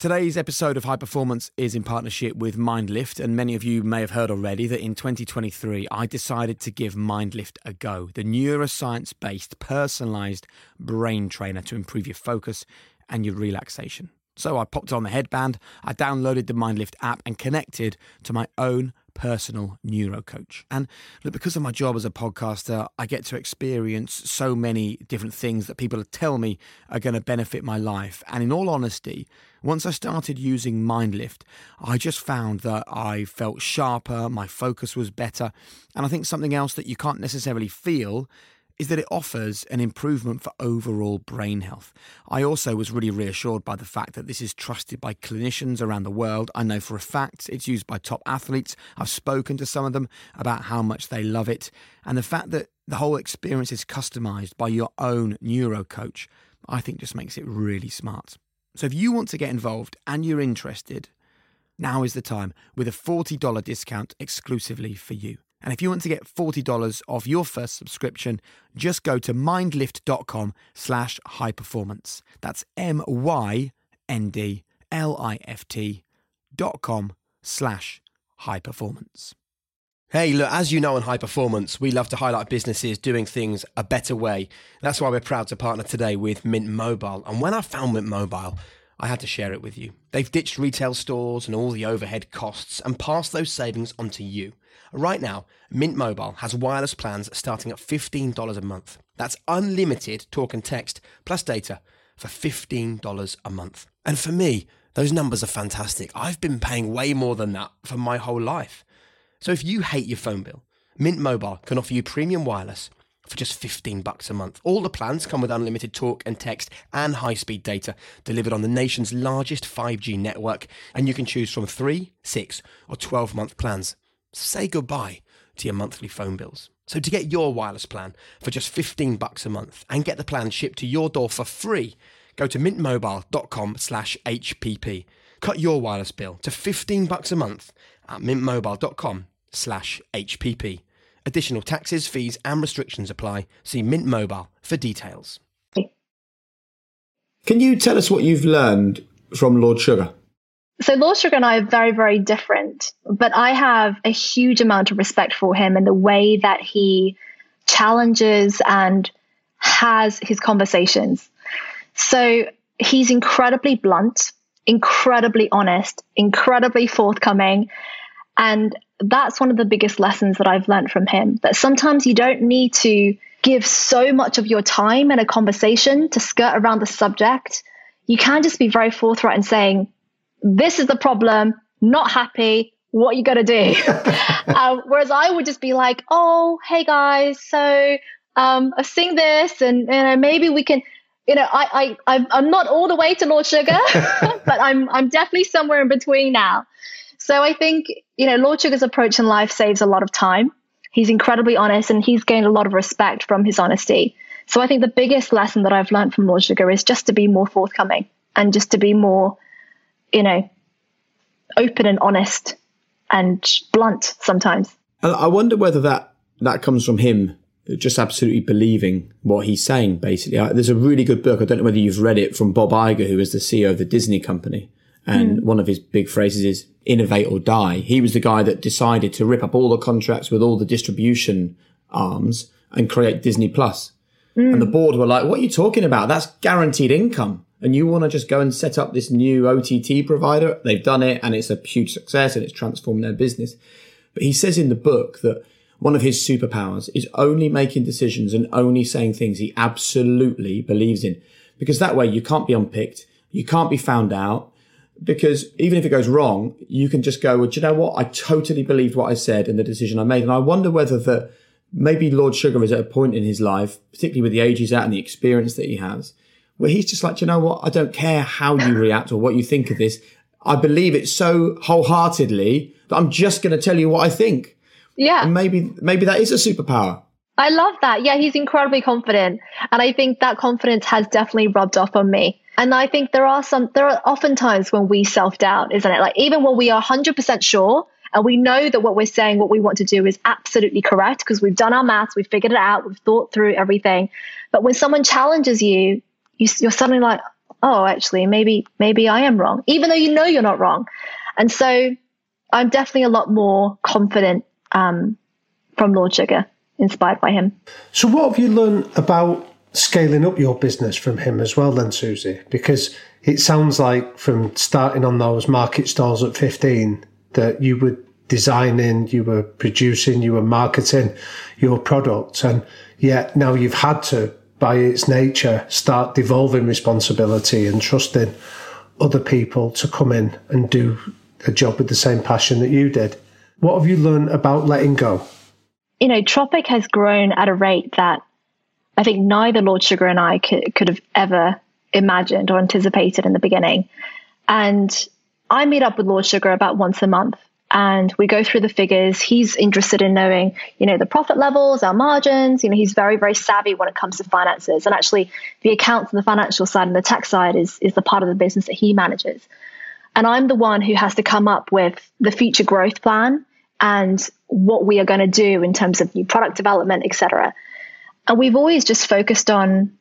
Today's episode of High Performance is in partnership with MindLift, and many of you may have heard already that in 2023 I decided to give MindLift a go, the neuroscience-based personalised brain trainer to improve your focus and your relaxation. So I popped on the headband, I downloaded the MindLift app and connected to my own personal neuro coach. And look, because of my job as a podcaster, I get to experience so many different things that people tell me are going to benefit my life. And in all honesty, once I started using MindLift, I just found that I felt sharper, my focus was better. And I think something else that you can't necessarily feel is that it offers an improvement for overall brain health. I also was really reassured by the fact that this is trusted by clinicians around the world. I know for a fact it's used by top athletes. I've spoken to some of them about how much they love it. And the fact that the whole experience is customized by your own neuro coach, I think just makes it really smart. So if you want to get involved and you're interested, now is the time with a $40 discount exclusively for you. And if you want to get $40 off your first subscription, just go to mindlift.com/highperformance. That's MYNDLIFT.com/highperformance. Hey, look, as you know on High Performance, we love to highlight businesses doing things a better way. That's why we're proud to partner today with Mint Mobile. And when I found Mint Mobile, I had to share it with you. They've ditched retail stores and all the overhead costs and passed those savings onto you. Right now, Mint Mobile has wireless plans starting at $15 a month. That's unlimited talk and text plus data for $15 a month. And for me, those numbers are fantastic. I've been paying way more than that for my whole life. So if you hate your phone bill, Mint Mobile can offer you premium wireless for just $15 a month. All the plans come with unlimited talk and text and high-speed data delivered on the nation's largest 5G network, and you can choose from 3, 6 or 12-month plans. Say goodbye to your monthly phone bills. So to get your wireless plan for just $15 a month and get the plan shipped to your door for free, go to mintmobile.com/HPP. Cut your wireless bill to $15 a month at mintmobile.com/HPP. Additional taxes, fees and restrictions apply. See Mint Mobile for details. Can you tell us what you've learned from Lord Sugar? So Lord Sugar and I are very, very different, but I have a huge amount of respect for him and the way that he challenges and has his conversations. So he's incredibly blunt, incredibly honest, incredibly forthcoming, and that's one of the biggest lessons that I've learned from him, that sometimes you don't need to give so much of your time in a conversation to skirt around the subject. You can just be very forthright and saying, this is the problem, not happy, what are you going to do? Whereas I would just be like, oh, hey guys, so I've seen this and maybe we can, I'm not all the way to Lord Sugar, but I'm definitely somewhere in between now. So I think, Lord Sugar's approach in life saves a lot of time. He's incredibly honest and he's gained a lot of respect from his honesty. So I think the biggest lesson that I've learned from Lord Sugar is just to be more forthcoming and just to be more, open and honest and blunt sometimes. And I wonder whether that comes from him just absolutely believing what he's saying, basically. There's a really good book, I don't know whether you've read it, from Bob Iger, who is the CEO of the Disney company. And one of his big phrases is innovate or die. He was the guy that decided to rip up all the contracts with all the distribution arms and create Disney Plus. And the board were like, what are you talking about? That's guaranteed income. And you want to just go and set up this new OTT provider? They've done it and it's a huge success and it's transformed their business. But he says in the book that one of his superpowers is only making decisions and only saying things he absolutely believes in. Because that way you can't be unpicked. You can't be found out. Because even if it goes wrong, you can just go, well, do you know what? I totally believed what I said and the decision I made. And I wonder whether that maybe Lord Sugar is at a point in his life, particularly with the age he's at and the experience that he has, where he's just like, do you know what? I don't care how you react or what you think of this. I believe it so wholeheartedly that I'm just going to tell you what I think. Yeah. And maybe that is a superpower. I love that. Yeah, he's incredibly confident. And I think that confidence has definitely rubbed off on me. And I think there are often times when we self-doubt, isn't it? Like even when we are 100% sure And we know that what we're saying, what we want to do is absolutely correct because we've done our maths, we've figured it out, we've thought through everything. But when someone challenges you, you're suddenly like, oh, actually, maybe I am wrong, even though you know you're not wrong. And so I'm definitely a lot more confident from Lord Sugar, inspired by him. So what have you learned about scaling up your business from him as well then, Susie? Because it sounds like from starting on those market stalls at 15 that you were designing, you were producing, you were marketing your products, and yet now you've had to, by its nature, start devolving responsibility and trusting other people to come in and do a job with the same passion that you did. What have you learned about letting go? You know, Tropic has grown at a rate that I think neither Lord Sugar and I could have ever imagined or anticipated in the beginning. And I meet up with Lord Sugar about once a month and we go through the figures. He's interested in knowing, you know, the profit levels, our margins. You know, he's very, very savvy when it comes to finances. And actually the accounts and the financial side and the tax side is the part of the business that he manages. And I'm the one who has to come up with the future growth plan and what we are going to do in terms of new product development, et cetera. And we've always just focused on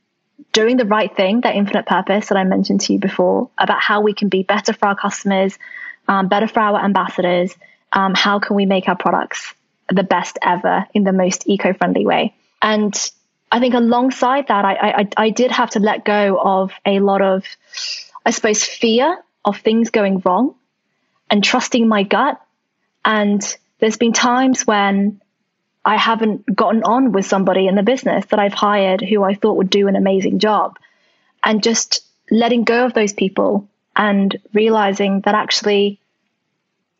doing the right thing, that infinite purpose that I mentioned to you before, about how we can be better for our customers, better for our ambassadors, how can we make our products the best ever in the most eco-friendly way. And I think alongside that, I did have to let go of a lot of, I suppose, fear of things going wrong and trusting my gut. And there's been times when I haven't gotten on with somebody in the business that I've hired who I thought would do an amazing job, and just letting go of those people and realizing that actually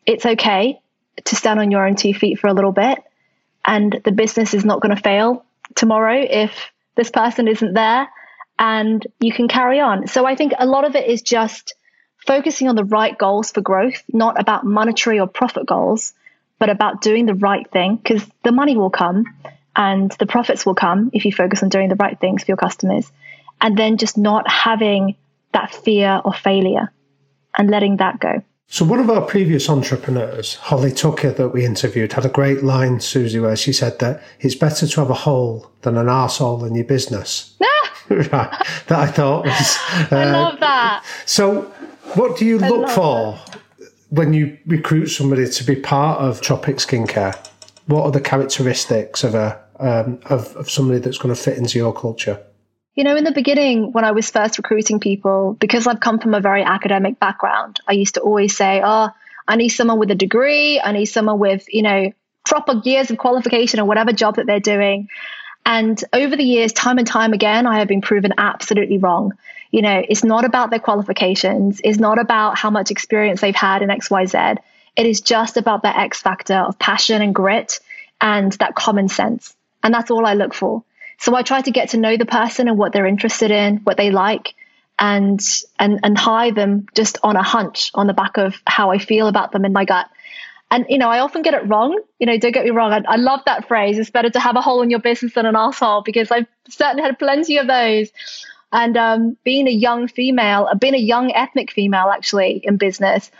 it's okay to stand on your own two feet for a little bit, and the business is not going to fail tomorrow if this person isn't there, and you can carry on. So I think a lot of it is just focusing on the right goals for growth, not about monetary or profit goals, but about doing the right thing, because the money will come and the profits will come if you focus on doing the right things for your customers. And then just not having that fear of failure and letting that go. So one of our previous entrepreneurs, Holly Tucker, that we interviewed, had a great line, Susie, where she said that it's better to have a hole than an arsehole in your business. Right. That I thought was... I love that. So what do you look for when you recruit somebody to be part of Tropic Skincare? What are the characteristics of a of somebody that's going to fit into your culture? You know, in the beginning, when I was first recruiting people, because I've come from a very academic background, I used to always say, oh, I need someone with a degree. I need someone with, you know, proper years of qualification or whatever job that they're doing. And over the years, time and time again, I have been proven absolutely wrong. You know, it's not about their qualifications. It's not about how much experience they've had in X, Y, Z. It is just about that X factor of passion and grit and that common sense. And that's all I look for. So I try to get to know the person and what they're interested in, what they like, and hire them just on a hunch, on the back of how I feel about them in my gut. And, you know, I often get it wrong. You know, don't get me wrong. I love that phrase. It's better to have a hole in your business than an asshole, because I've certainly had plenty of those. And being a young female, being a young ethnic female, actually, in business,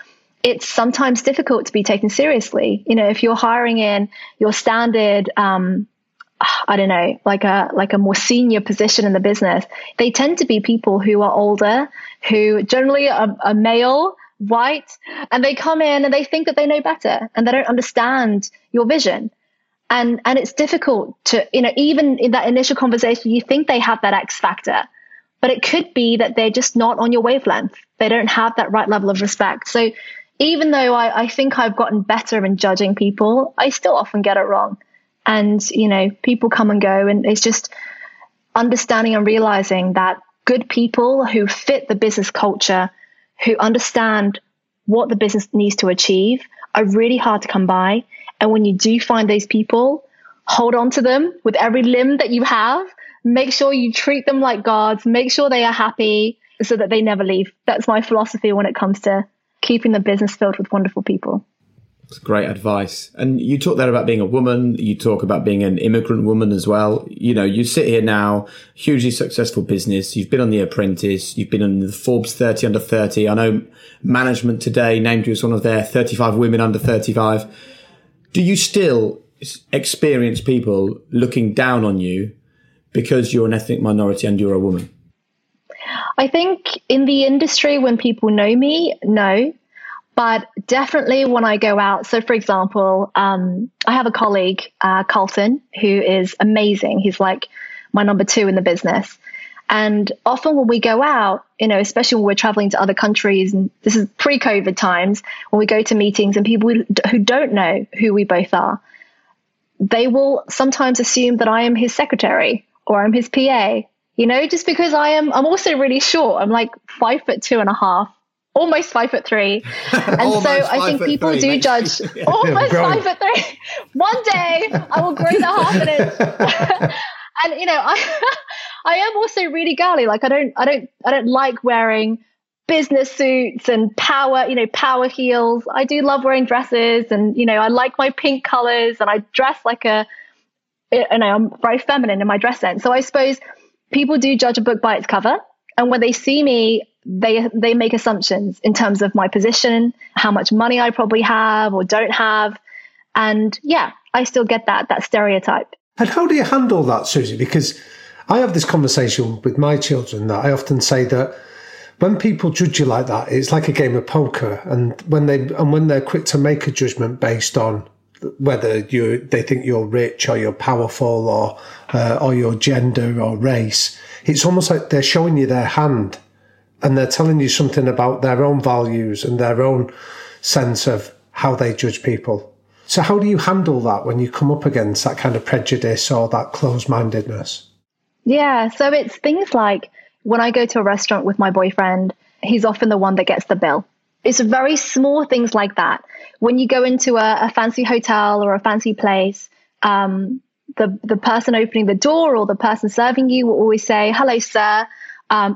it's sometimes difficult to be taken seriously. You know, if you're hiring in your standard, I don't know, like a more senior position in the business, they tend to be people who are older, who generally are male, white, and they come in and they think that they know better and they don't understand your vision. And it's difficult to, you know, even in that initial conversation, you think they have that X factor. But it could be that they're just not on your wavelength. They don't have that right level of respect. So even though I think I've gotten better in judging people, I still often get it wrong. And, you know, people come and go. And it's just understanding and realizing that good people who fit the business culture, who understand what the business needs to achieve, are really hard to come by. And when you do find those people, hold on to them with every limb that you have. Make sure you treat them like gods. Make sure they are happy so that they never leave. That's my philosophy when it comes to keeping the business filled with wonderful people. It's great advice. And you talk there about being a woman. You talk about being an immigrant woman as well. You know, you sit here now, hugely successful business. You've been on The Apprentice. You've been on the Forbes 30 under 30. I know management today named you as one of their 35 women under 35. Do you still experience people looking down on you because you're an ethnic minority and you're a woman? I think in the industry, when people know me, no. But definitely when I go out, so for example, I have a colleague, Carlton, who is amazing. He's like my number two in the business. And often when we go out, you know, especially when we're traveling to other countries, and this is pre-COVID times, when we go to meetings and people who don't know who we both are, they will sometimes assume that I am his secretary or I'm his PA, you know, just because I'm also really short. I'm like 5'2.5". Almost 5'3", and so I think people do judge. Yeah, almost 5'3". One day I will grow that half an inch. And you know, I am also really girly. Like I don't like wearing business suits and power heels. I do love wearing dresses, and you know, I like my pink colors, and I dress like I'm very feminine in my dress sense. So I suppose people do judge a book by its cover, and when they see me, they make assumptions in terms of my position, how much money I probably have or don't have. And yeah, I still get that stereotype. And how do you handle that, Susie? Because I have this conversation with my children that I often say that when people judge you like that, it's like a game of poker. And when they're quick to make a judgment based on whether they think you're rich or you're powerful or your gender or race, it's almost like they're showing you their hand. And they're telling you something about their own values and their own sense of how they judge people. So how do you handle that when you come up against that kind of prejudice or that closed-mindedness? Yeah, so it's things like when I go to a restaurant with my boyfriend, he's often the one that gets the bill. It's very small things like that. When you go into a fancy hotel or a fancy place, the person opening the door or the person serving you will always say, "Hello, sir."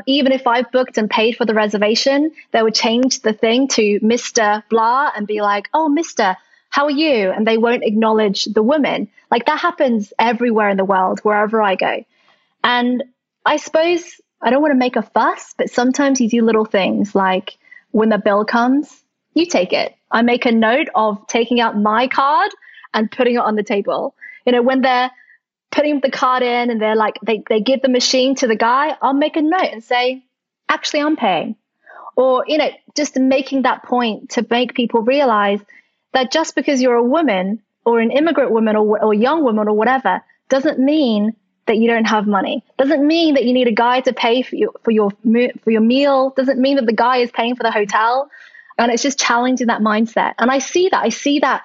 Even if I've booked and paid for the reservation, they would change the thing to Mr. Blah and be like, "Oh, Mr., how are you?" And they won't acknowledge the woman. Like that happens everywhere in the world, wherever I go. And I suppose I don't want to make a fuss, but sometimes you do little things like when the bill comes, you take it. I make a note of taking out my card and putting it on the table. You know, when they're putting the card in and they're like, they give the machine to the guy, I'll make a note and say, "Actually, I'm paying." Or, you know, just making that point to make people realize that just because you're a woman or an immigrant woman or a young woman or whatever, doesn't mean that you don't have money. Doesn't mean that you need a guy to pay for your meal. Doesn't mean that the guy is paying for the hotel. And it's just challenging that mindset. And I see that. I see that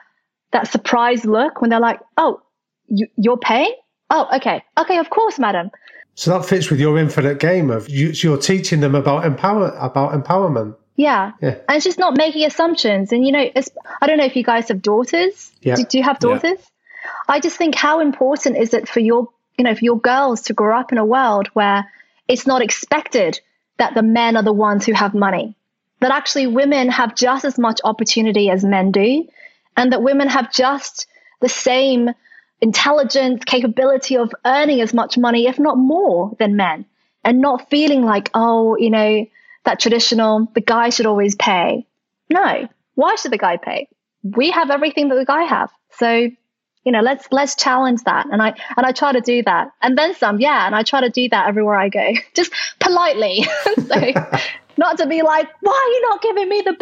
surprised look when they're like, "Oh, you're paying? Oh, okay. Okay, of course, madam." So that fits with your infinite game of you're teaching them about empowerment. Yeah. And it's just not making assumptions. And, you know, I don't know if you guys have daughters. Yeah. Do you have daughters? Yeah. I just think how important is it for your girls to grow up in a world where it's not expected that the men are the ones who have money, that actually women have just as much opportunity as men do, and that women have just the same intelligence, capability of earning as much money, if not more than men, and not feeling like, oh, you know, that traditional, the guy should always pay. No, why should the guy pay? We have everything that the guy have. So, you know, let's challenge that. And I try to do that. And then some, yeah. And I try to do that everywhere I go, just politely. So not to be like, "Why are you not giving me the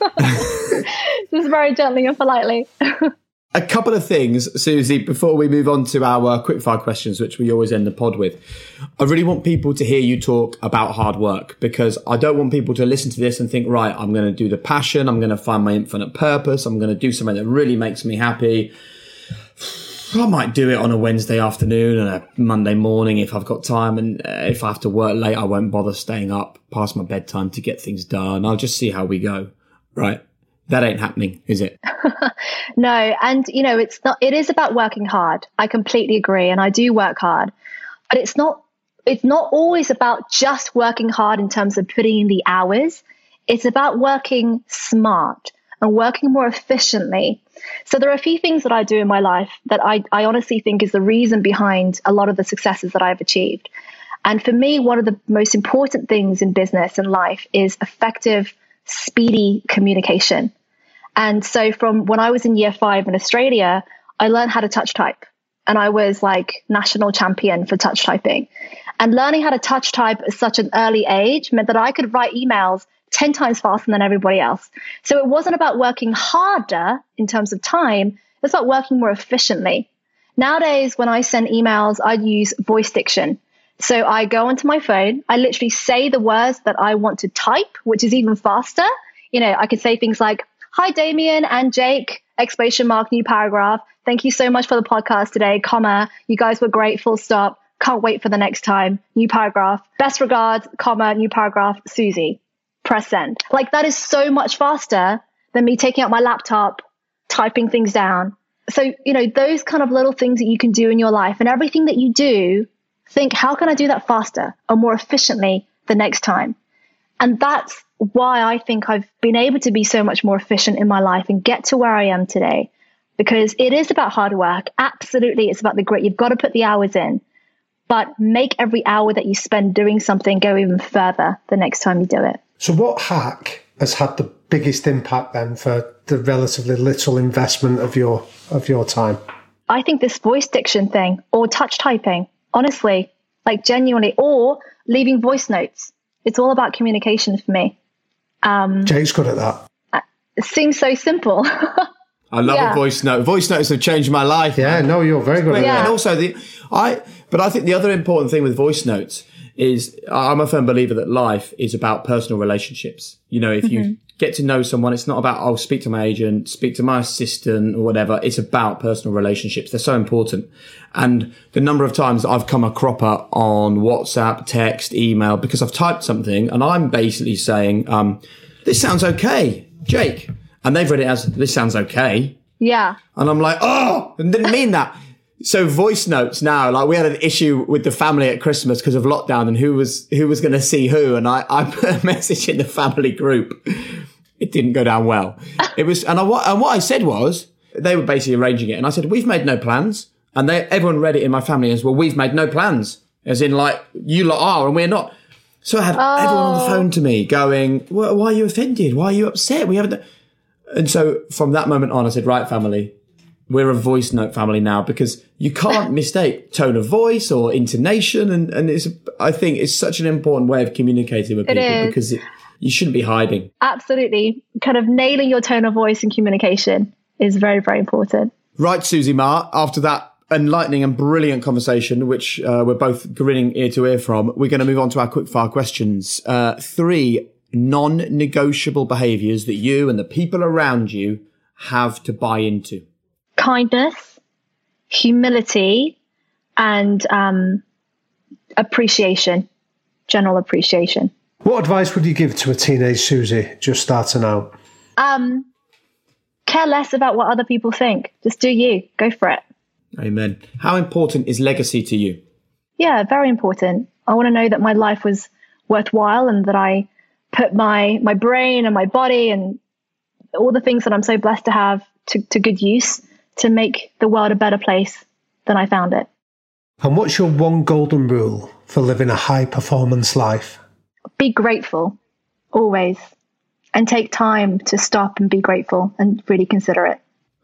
bill?" Just very gently and politely. A couple of things, Susie, before we move on to our quickfire questions, which we always end the pod with. I really want people to hear you talk about hard work, because I don't want people to listen to this and think, right, I'm going to do the passion. I'm going to find my infinite purpose. I'm going to do something that really makes me happy. I might do it on a Wednesday afternoon and a Monday morning if I've got time. And if I have to work late, I won't bother staying up past my bedtime to get things done. I'll just see how we go. Right. That ain't happening, is it? No. And, you know, it is about working hard. I completely agree. And I do work hard, but it's not always about just working hard in terms of putting in the hours. It's about working smart, and working more efficiently. So there are a few things that I do in my life that I honestly think is the reason behind a lot of the successes that I've achieved. And for me, one of the most important things in business and life is effective, speedy communication. And so from when I was in year 5 in Australia, I learned how to touch type. And I was like national champion for touch typing. And learning how to touch type at such an early age meant that I could write emails 10 times faster than everybody else. So it wasn't about working harder in terms of time. It's about working more efficiently. Nowadays, when I send emails, I use voice diction. So I go onto my phone. I literally say the words that I want to type, which is even faster. You know, I could say things like, "Hi, Damien and Jake, ! New paragraph. Thank you so much for the podcast today, ! You guys were great, ! Can't wait for the next time. New paragraph. Best regards, ! New paragraph, Susie." Press send. Like, that is so much faster than me taking out my laptop, typing things down. So, you know, those kind of little things that you can do in your life, and everything that you do, think, how can I do that faster or more efficiently the next time? And that's why I think I've been able to be so much more efficient in my life and get to where I am today, because it is about hard work. Absolutely. It's about the grit. You've got to put the hours in, but make every hour that you spend doing something go even further the next time you do it. So what hack has had the biggest impact then for the relatively little investment of your time? I think this voice diction thing, or touch typing, honestly, like genuinely, or leaving voice notes. It's all about communication for me. Jake's good at that. It seems so simple. I love a voice note. Voice notes have changed my life. Yeah, man. No, you're very good at that. And also, I think the other important thing with voice notes is, I'm a firm believer that life is about personal relationships. You know, if you get to know someone, it's not about, I'll speak to my agent, speak to my assistant or whatever. It's about personal relationships. They're so important. And the number of times I've come a cropper on WhatsApp, text, email, because I've typed something and I'm basically saying, this sounds okay, Jake. And they've read it as, this sounds okay. Yeah. And I'm like, oh, I didn't mean that. So voice notes now, like we had an issue with the family at Christmas because of lockdown and who was going to see who. And I put a message in the family group. It didn't go down well. It was, and what I said was, they were basically arranging it. And I said, we've made no plans. And everyone read it in my family as, well, we've made no plans. As in like, you lot are and we're not. So I had everyone on the phone to me going, well, why are you offended? Why are you upset? We haven't... And so from that moment on, I said, right, family, we're a voice note family now, because you can't mistake tone of voice or intonation. And it's, I think it's such an important way of communicating with people, because you shouldn't be hiding. Absolutely. Kind of nailing your tone of voice in communication is very, very important. Right, Susie Ma, after that enlightening and brilliant conversation, which we're both grinning ear to ear from, we're going to move on to our quickfire questions. 3 non-negotiable behaviors that you and the people around you have to buy into. Kindness, humility, and appreciation, general appreciation. What advice would you give to a teenage Susie just starting out? Care less about what other people think. Just do you. Go for it. Amen. How important is legacy to you? Yeah, very important. I want to know that my life was worthwhile and that I put my brain and my body and all the things that I'm so blessed to have to good use to make the world a better place than I found it. And what's your one golden rule for living a high performance life? Be grateful, always, and take time to stop and be grateful and really consider it.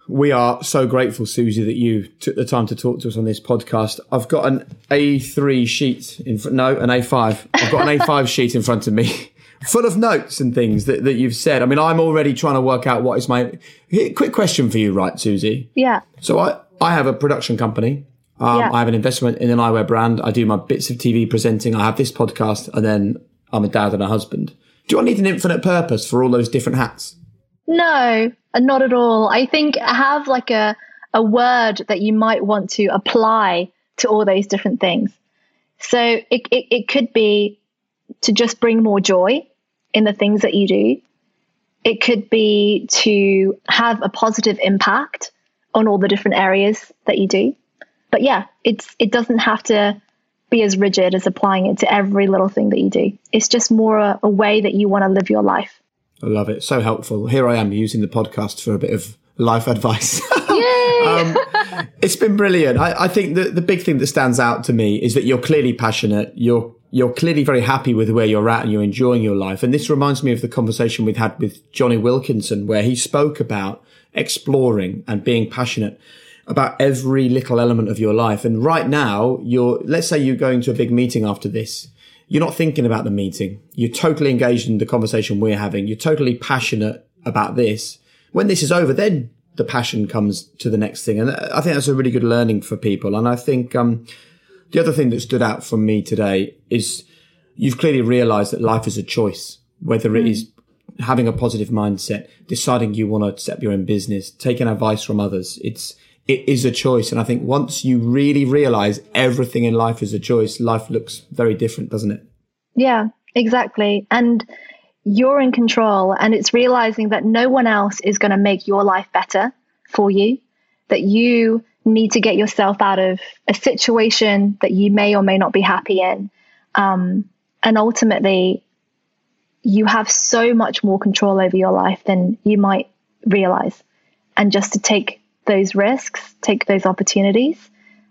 We are so grateful, Susie, that you took the time to talk to us on this podcast. I've got an A3 sheet an A5. I've got an A5 sheet in front of me. Full of notes and things that you've said. I mean, I'm already trying to work out what is my... Quick question for you, right, Susie? Yeah. So I have a production company. I have an investment in an eyewear brand. I do my bits of TV presenting. I have this podcast, and then I'm a dad and a husband. Do I need an infinite purpose for all those different hats? No, not at all. I think have like a word that you might want to apply to all those different things. So it could be to just bring more joy in the things that you do. It could be to have a positive impact on all the different areas that you do. But yeah, it doesn't have to be as rigid as applying it to every little thing that you do. It's just more a way that you want to live your life. I love it. So helpful. Here I am using the podcast for a bit of life advice. It's been brilliant. I think that the big thing that stands out to me is that you're clearly passionate. You're clearly very happy with where you're at and you're enjoying your life. And this reminds me of the conversation we've had with Johnny Wilkinson, where he spoke about exploring and being passionate about every little element of your life. And right now, let's say you're going to a big meeting after this. You're not thinking about the meeting. You're totally engaged in the conversation we're having. You're totally passionate about this. When this is over, then the passion comes to the next thing. And I think that's a really good learning for people. And I think the other thing that stood out for me today is you've clearly realized that life is a choice, whether it is having a positive mindset, deciding you want to set up your own business, taking advice from others. It is a choice. And I think once you really realize everything in life is a choice, life looks very different, doesn't it? Yeah, exactly. And you're in control, and it's realizing that no one else is going to make your life better for you, that you need to get yourself out of a situation that you may or may not be happy in. And ultimately, you have so much more control over your life than you might realize. And just to take those risks, take those opportunities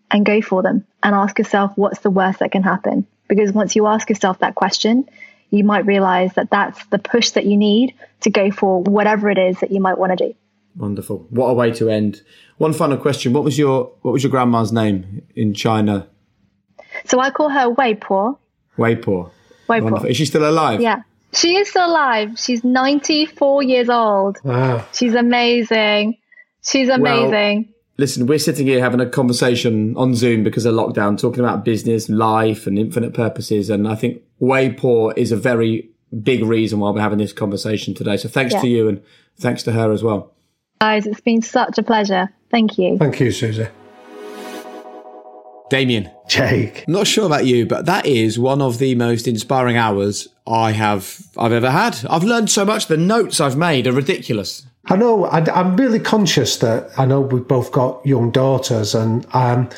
and go for them, and ask yourself, what's the worst that can happen? Because once you ask yourself that question, you might realize that that's the push that you need to go for whatever it is that you might want to do. Wonderful. What a way to end. One final question. What was your grandma's name in China? So I call her Weipo. Weipo. Weipo. Is she still alive? Yeah. She is still alive. She's 94 years old. Wow. She's amazing. She's amazing. Well, listen, we're sitting here having a conversation on Zoom because of lockdown, talking about business, life and infinite purposes. And I think Weipo is a very big reason why we're having this conversation today. So thanks to you and thanks to her as well. Guys, it's been such a pleasure. Thank you. Thank you, Susie. Damien. Jake. I'm not sure about you, but that is one of the most inspiring hours I've ever had. I've learned so much. The notes I've made are ridiculous. I know. I'm really conscious that I know we've both got young daughters, and I'm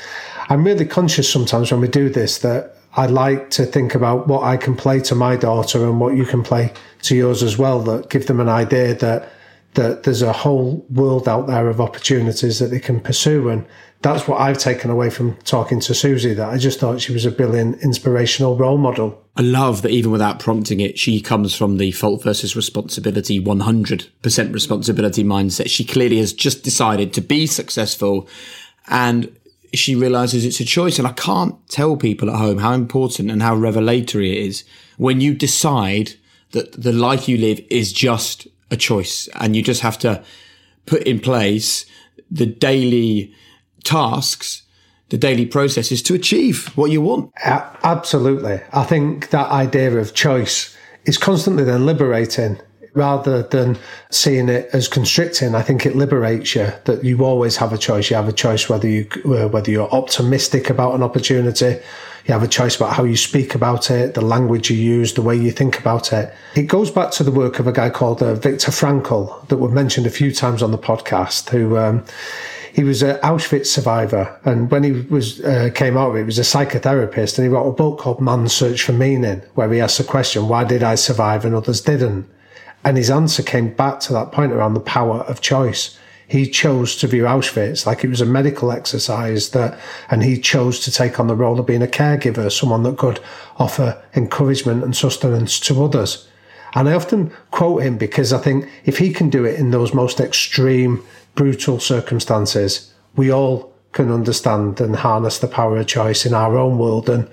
really conscious sometimes when we do this that I like to think about what I can play to my daughter and what you can play to yours as well, that give them an idea that there's a whole world out there of opportunities that they can pursue. And that's what I've taken away from talking to Susie, that I just thought she was a brilliant inspirational role model. I love that even without prompting it, she comes from the fault versus responsibility, 100% responsibility mindset. She clearly has just decided to be successful, and she realises it's a choice. And I can't tell people at home how important and how revelatory it is when you decide that the life you live is just a choice, and you just have to put in place the daily tasks, the daily processes to achieve what you want. Absolutely. I think that idea of choice is constantly then liberating rather than seeing it as constricting. I think it liberates you, that you always have a choice. You have a choice whether you're optimistic about an opportunity. You have a choice about how you speak about it, the language you use, the way you think about it. It goes back to the work of a guy called Viktor Frankl that we've mentioned a few times on the podcast, who he was an Auschwitz survivor. And when he was came out of it, he was a psychotherapist, and he wrote a book called Man's Search for Meaning, where he asked the question, why did I survive and others didn't? And his answer came back to that point around the power of choice. He chose to view Auschwitz like it was a medical exercise, and he chose to take on the role of being a caregiver, someone that could offer encouragement and sustenance to others. And I often quote him because I think if he can do it in those most extreme, brutal circumstances, we all can understand and harness the power of choice in our own world and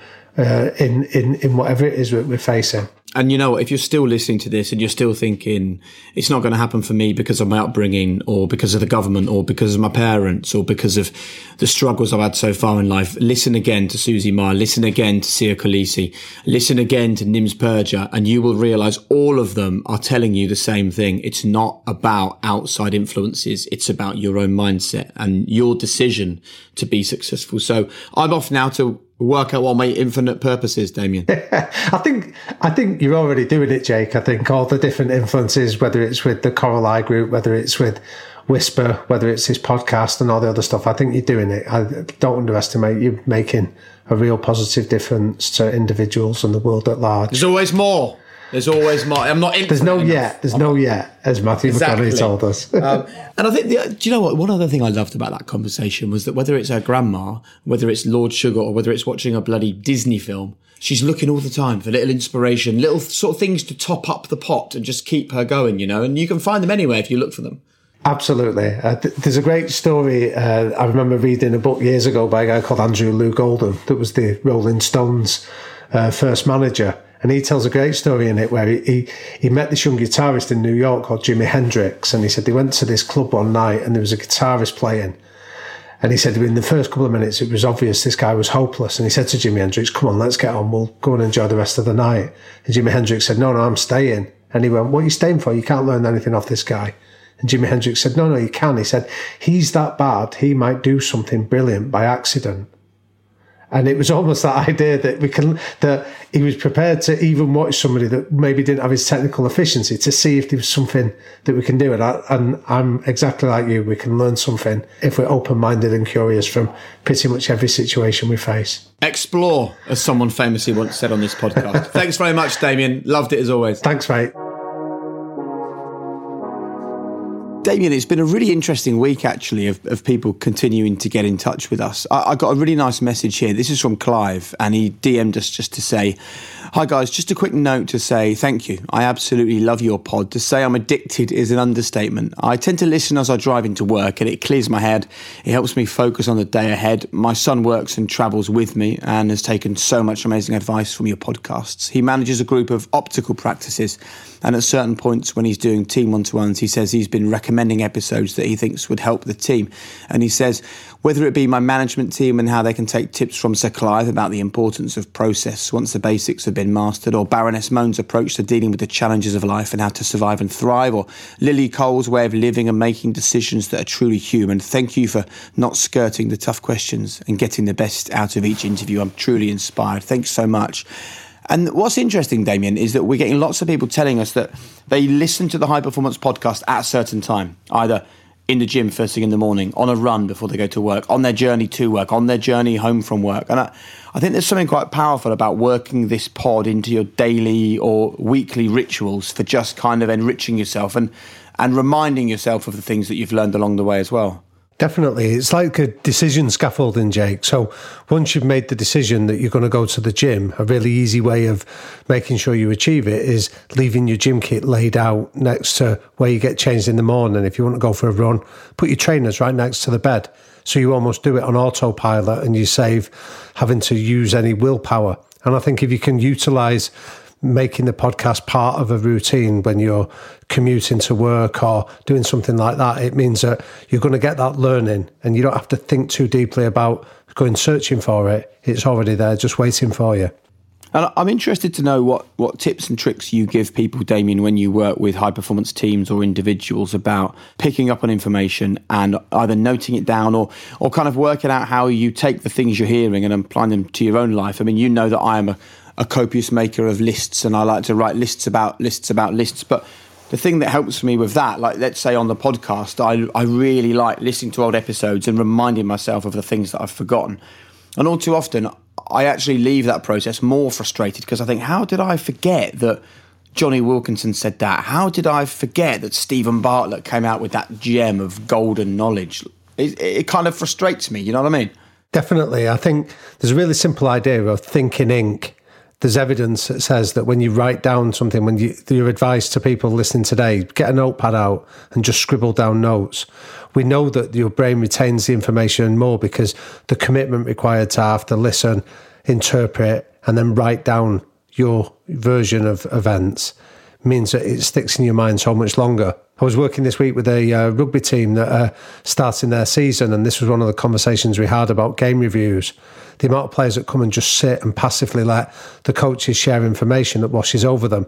in whatever it is we're facing. And you know what, if you're still listening to this and you're still thinking, it's not going to happen for me because of my upbringing or because of the government or because of my parents or because of the struggles I've had so far in life, listen again to Susie Ma, listen again to Sia Khaleesi, listen again to Nims Purja, and you will realise all of them are telling you the same thing. It's not about outside influences. It's about your own mindset and your decision to be successful. So I'm off now to work out what my infinite purpose is, Damien. I think you're already doing it, Jake. I think all the different influences, whether it's with the Coral Eye Group, whether it's with Whisper, whether it's his podcast and all the other stuff, I think you're doing it. I don't underestimate you making a real positive difference to individuals and the world at large. There's always more. There's always more. I'm not. There's no yet. There's no yet, as Matthew McConaughey told us. And I think, do you know what? One other thing I loved about that conversation was that whether it's her grandma, whether it's Lord Sugar, or whether it's watching a bloody Disney film, she's looking all the time for little inspiration, little sort of things to top up the pot and just keep her going, you know. And you can find them anywhere if you look for them. Absolutely. There's a great story. I remember reading a book years ago by a guy called Andrew Lou Golden that was the Rolling Stones first manager. And he tells a great story in it where he met this young guitarist in New York called Jimi Hendrix. And he said they went to this club one night and there was a guitarist playing. And he said in the first couple of minutes, it was obvious this guy was hopeless. And he said to Jimi Hendrix, come on, let's get on. We'll go and enjoy the rest of the night. And Jimi Hendrix said, no, I'm staying. And he went, what are you staying for? You can't learn anything off this guy. And Jimi Hendrix said, no, you can. He said, he's that bad. He might do something brilliant by accident. And it was almost that idea that that he was prepared to even watch somebody that maybe didn't have his technical efficiency to see if there was something that we can do. And I'm exactly like you. We can learn something if we're open-minded and curious from pretty much every situation we face. Explore, as someone famously once said on this podcast. Thanks very much, Damien. Loved it as always. Thanks, mate. Damien, it's been a really interesting week, actually, of people continuing to get in touch with us. I got a really nice message here. This is from Clive, and he DM'd us just to say, hi, guys, just a quick note to say thank you. I absolutely love your pod. To say I'm addicted is an understatement. I tend to listen as I drive into work, and it clears my head. It helps me focus on the day ahead. My son works and travels with me and has taken so much amazing advice from your podcasts. He manages a group of optical practices, and at certain points when he's doing team one-to-ones, he says he's been recommending episodes that he thinks would help the team. And he says, whether it be my management team and how they can take tips from Sir Clive about the importance of process once the basics have been mastered, or Baroness Moan's approach to dealing with the challenges of life and how to survive and thrive, or Lily Cole's way of living and making decisions that are truly human. Thank you for not skirting the tough questions and getting the best out of each interview. I'm truly inspired. Thanks so much. And what's interesting, Damien, is that we're getting lots of people telling us that they listen to the High Performance Podcast at a certain time, either in the gym first thing in the morning, on a run before they go to work, on their journey to work, on their journey home from work. And I think there's something quite powerful about working this pod into your daily or weekly rituals for just kind of enriching yourself and reminding yourself of the things that you've learned along the way as well. Definitely. It's like a decision scaffolding, Jake. So once you've made the decision that you're going to go to the gym, a really easy way of making sure you achieve it is leaving your gym kit laid out next to where you get changed in the morning. If you want to go for a run, put your trainers right next to the bed. So you almost do it on autopilot and you save having to use any willpower. And I think if you can utilize making the podcast part of a routine when you're commuting to work or doing something like that, it means that you're going to get that learning and you don't have to think too deeply about going searching for it. It's already there, just waiting for you. And I'm interested to know what tips and tricks you give people, Damien, when you work with high-performance teams or individuals about picking up on information and either noting it down or kind of working out how you take the things you're hearing and applying them to your own life. I mean, you know that I am a copious maker of lists, and I like to write lists about lists. But the thing that helps me with that, like let's say on the podcast, I really like listening to old episodes and reminding myself of the things that I've forgotten. And all too often, I actually leave that process more frustrated because I think, how did I forget that Johnny Wilkinson said that? How did I forget that Stephen Bartlett came out with that gem of golden knowledge? It kind of frustrates me, you know what I mean? Definitely. I think there's a really simple idea of thinking ink. There's evidence that says that when you write down something, when your advice to people listening today, get a notepad out and just scribble down notes. We know that your brain retains the information more because the commitment required to have to listen, interpret, and then write down your version of events means that it sticks in your mind so much longer. I was working this week with a rugby team that are starting their season, and this was one of the conversations we had about game reviews. The amount of players that come and just sit and passively let the coaches share information that washes over them.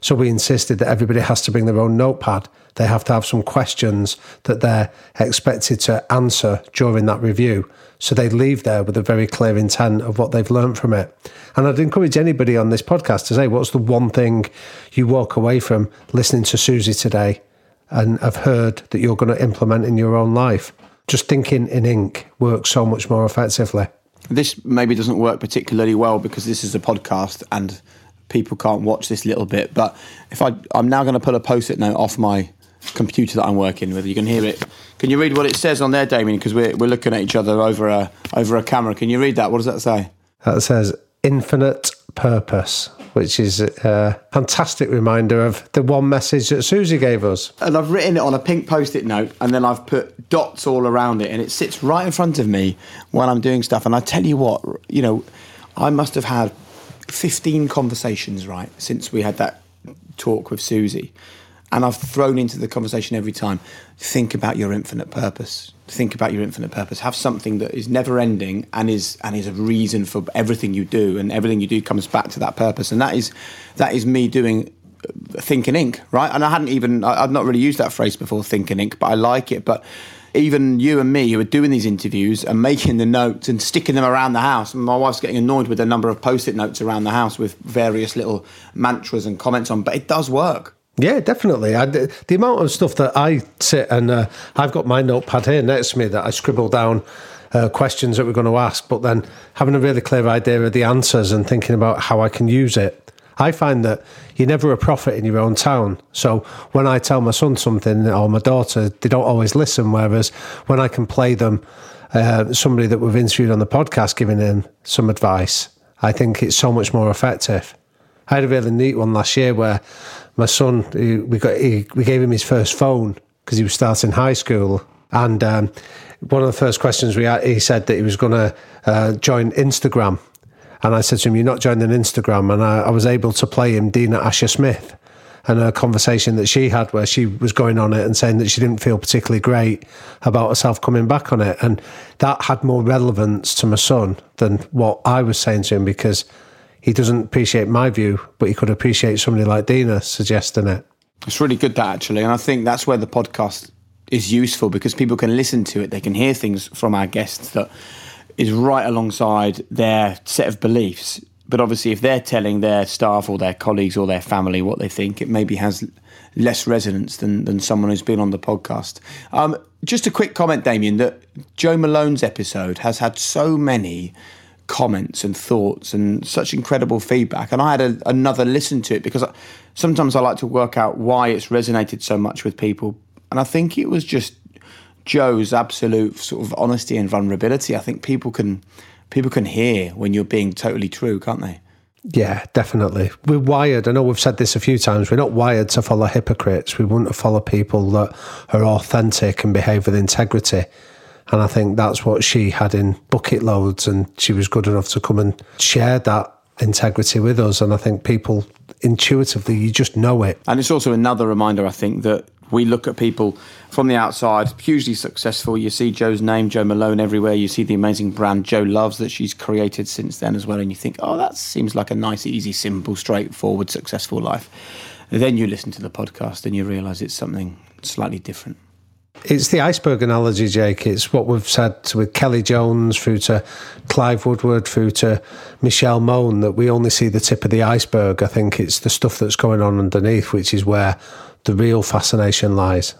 So we insisted that everybody has to bring their own notepad. They have to have some questions that they're expected to answer during that review. So they leave there with a very clear intent of what they've learned from it. And I'd encourage anybody on this podcast to say, what's the one thing you walk away from listening to Susie today and have heard that you're going to implement in your own life? Just thinking in ink works so much more effectively. This maybe doesn't work particularly well because this is a podcast and people can't watch this little bit, but if I'm now going to pull a post-it note off my computer that I'm working with. You can hear it. Can you read what it says on there, Damien? Because we're looking at each other over a camera. Can you read that? What does that say? That says infinite purpose, which is a fantastic reminder of the one message that Susie gave us. And I've written it on a pink post-it note, and then I've put dots all around it, and it sits right in front of me while I'm doing stuff. And I tell you what, you know, I must have had 15 conversations, right, since we had that talk with Susie. And I've thrown into the conversation every time, think about your infinite purpose. Think about your infinite purpose. Have something that is never ending and is a reason for everything you do, and everything you do comes back to that purpose. And that is me doing Think and Ink, right? And I've not really used that phrase before, Think and Ink, but I like it. But even you and me who are doing these interviews and making the notes and sticking them around the house. And my wife's getting annoyed with the number of post-it notes around the house with various little mantras and comments on, but it does work. Yeah, definitely. The amount of stuff that I sit and I've got my notepad here next to me that I scribble down questions that we're going to ask, but then having a really clear idea of the answers and thinking about how I can use it. I find that you're never a prophet in your own town. So when I tell my son something or my daughter, they don't always listen, whereas when I can play them somebody that we've interviewed on the podcast giving them some advice, I think it's so much more effective. I had a really neat one last year where my son, we gave him his first phone because he was starting high school. And one of the first questions we had, he said that he was going to join Instagram. And I said to him, you're not joining Instagram. And I was able to play him Dina Asher Smith and a conversation that she had where she was going on it and saying that she didn't feel particularly great about herself coming back on it. And that had more relevance to my son than what I was saying to him, because he doesn't appreciate my view, but he could appreciate somebody like Dina suggesting it. It's really good, that, actually. And I think that's where the podcast is useful, because people can listen to it. They can hear things from our guests that is right alongside their set of beliefs. But obviously, if they're telling their staff or their colleagues or their family what they think, it maybe has less resonance than someone who's been on the podcast. Just a quick comment, Damien, that Jo Malone's episode has had so many comments and thoughts and such incredible feedback, and I had another listen to it, because sometimes I like to work out why it's resonated so much with people, and I think it was just Jo's absolute sort of honesty and vulnerability. I think people can hear when you're being totally true, can't they? Yeah, definitely. We're wired, I know we've said this a few times, we're not wired to follow hypocrites. We want to follow people that are authentic and behave with integrity. And I think that's what she had in bucket loads, and she was good enough to come and share that integrity with us. And I think people intuitively, you just know it. And it's also another reminder, I think, that we look at people from the outside, hugely successful. You see Jo's name, Jo Malone, everywhere. You see the amazing brand Jo loves that she's created since then as well. And you think, oh, that seems like a nice, easy, simple, straightforward, successful life. And then you listen to the podcast and you realise it's something slightly different. It's the iceberg analogy, Jake. It's what we've said with Kelly Jones through to Clive Woodward through to Michelle Moan, that we only see the tip of the iceberg. I think it's the stuff that's going on underneath, which is where the real fascination lies.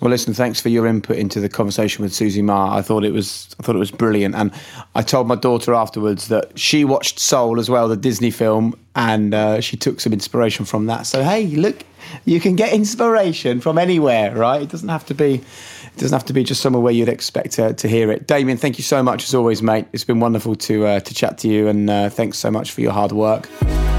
Well, listen, thanks for your input into the conversation with Susie Ma. I thought it was brilliant. And I told my daughter afterwards that she watched Soul as well, the Disney film, and she took some inspiration from that. So, hey, look, you can get inspiration from anywhere, right? It doesn't have to be just somewhere where you'd expect to hear it. Damien, thank you so much as always, mate. It's been wonderful to chat to you, and thanks so much for your hard work.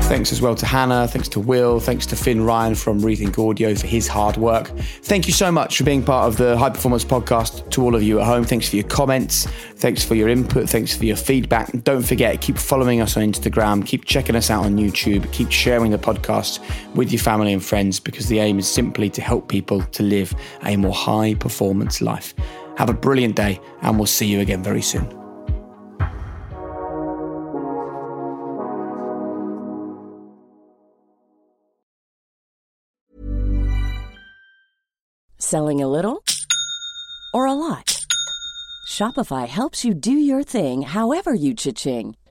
Thanks as well to Hannah, thanks to Will, thanks to Finn Ryan from Rethink Audio for his hard work. Thank you so much for being part of the High Performance Podcast. To all of you at home, thanks for your comments, thanks for your input, thanks for your feedback. Don't forget, keep following us on Instagram, keep checking us out on YouTube, keep sharing the podcast with your family and friends, because the aim is simply to help people to live a more high performance life. Have a brilliant day, and we'll see you again very soon. Selling a little or a lot? Shopify helps you do your thing however you cha-ching.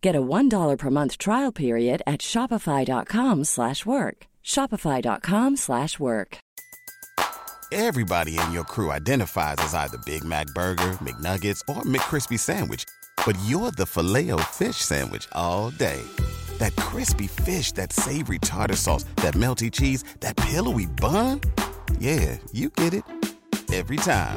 Get a $1 per month trial period at shopify.com/work. Shopify.com/work. Everybody in your crew identifies as either Big Mac Burger, McNuggets, or McCrispy Sandwich. But you're the Filet-O-Fish Sandwich all day. That crispy fish, that savory tartar sauce, that melty cheese, that pillowy bun. Yeah, you get it. Every time.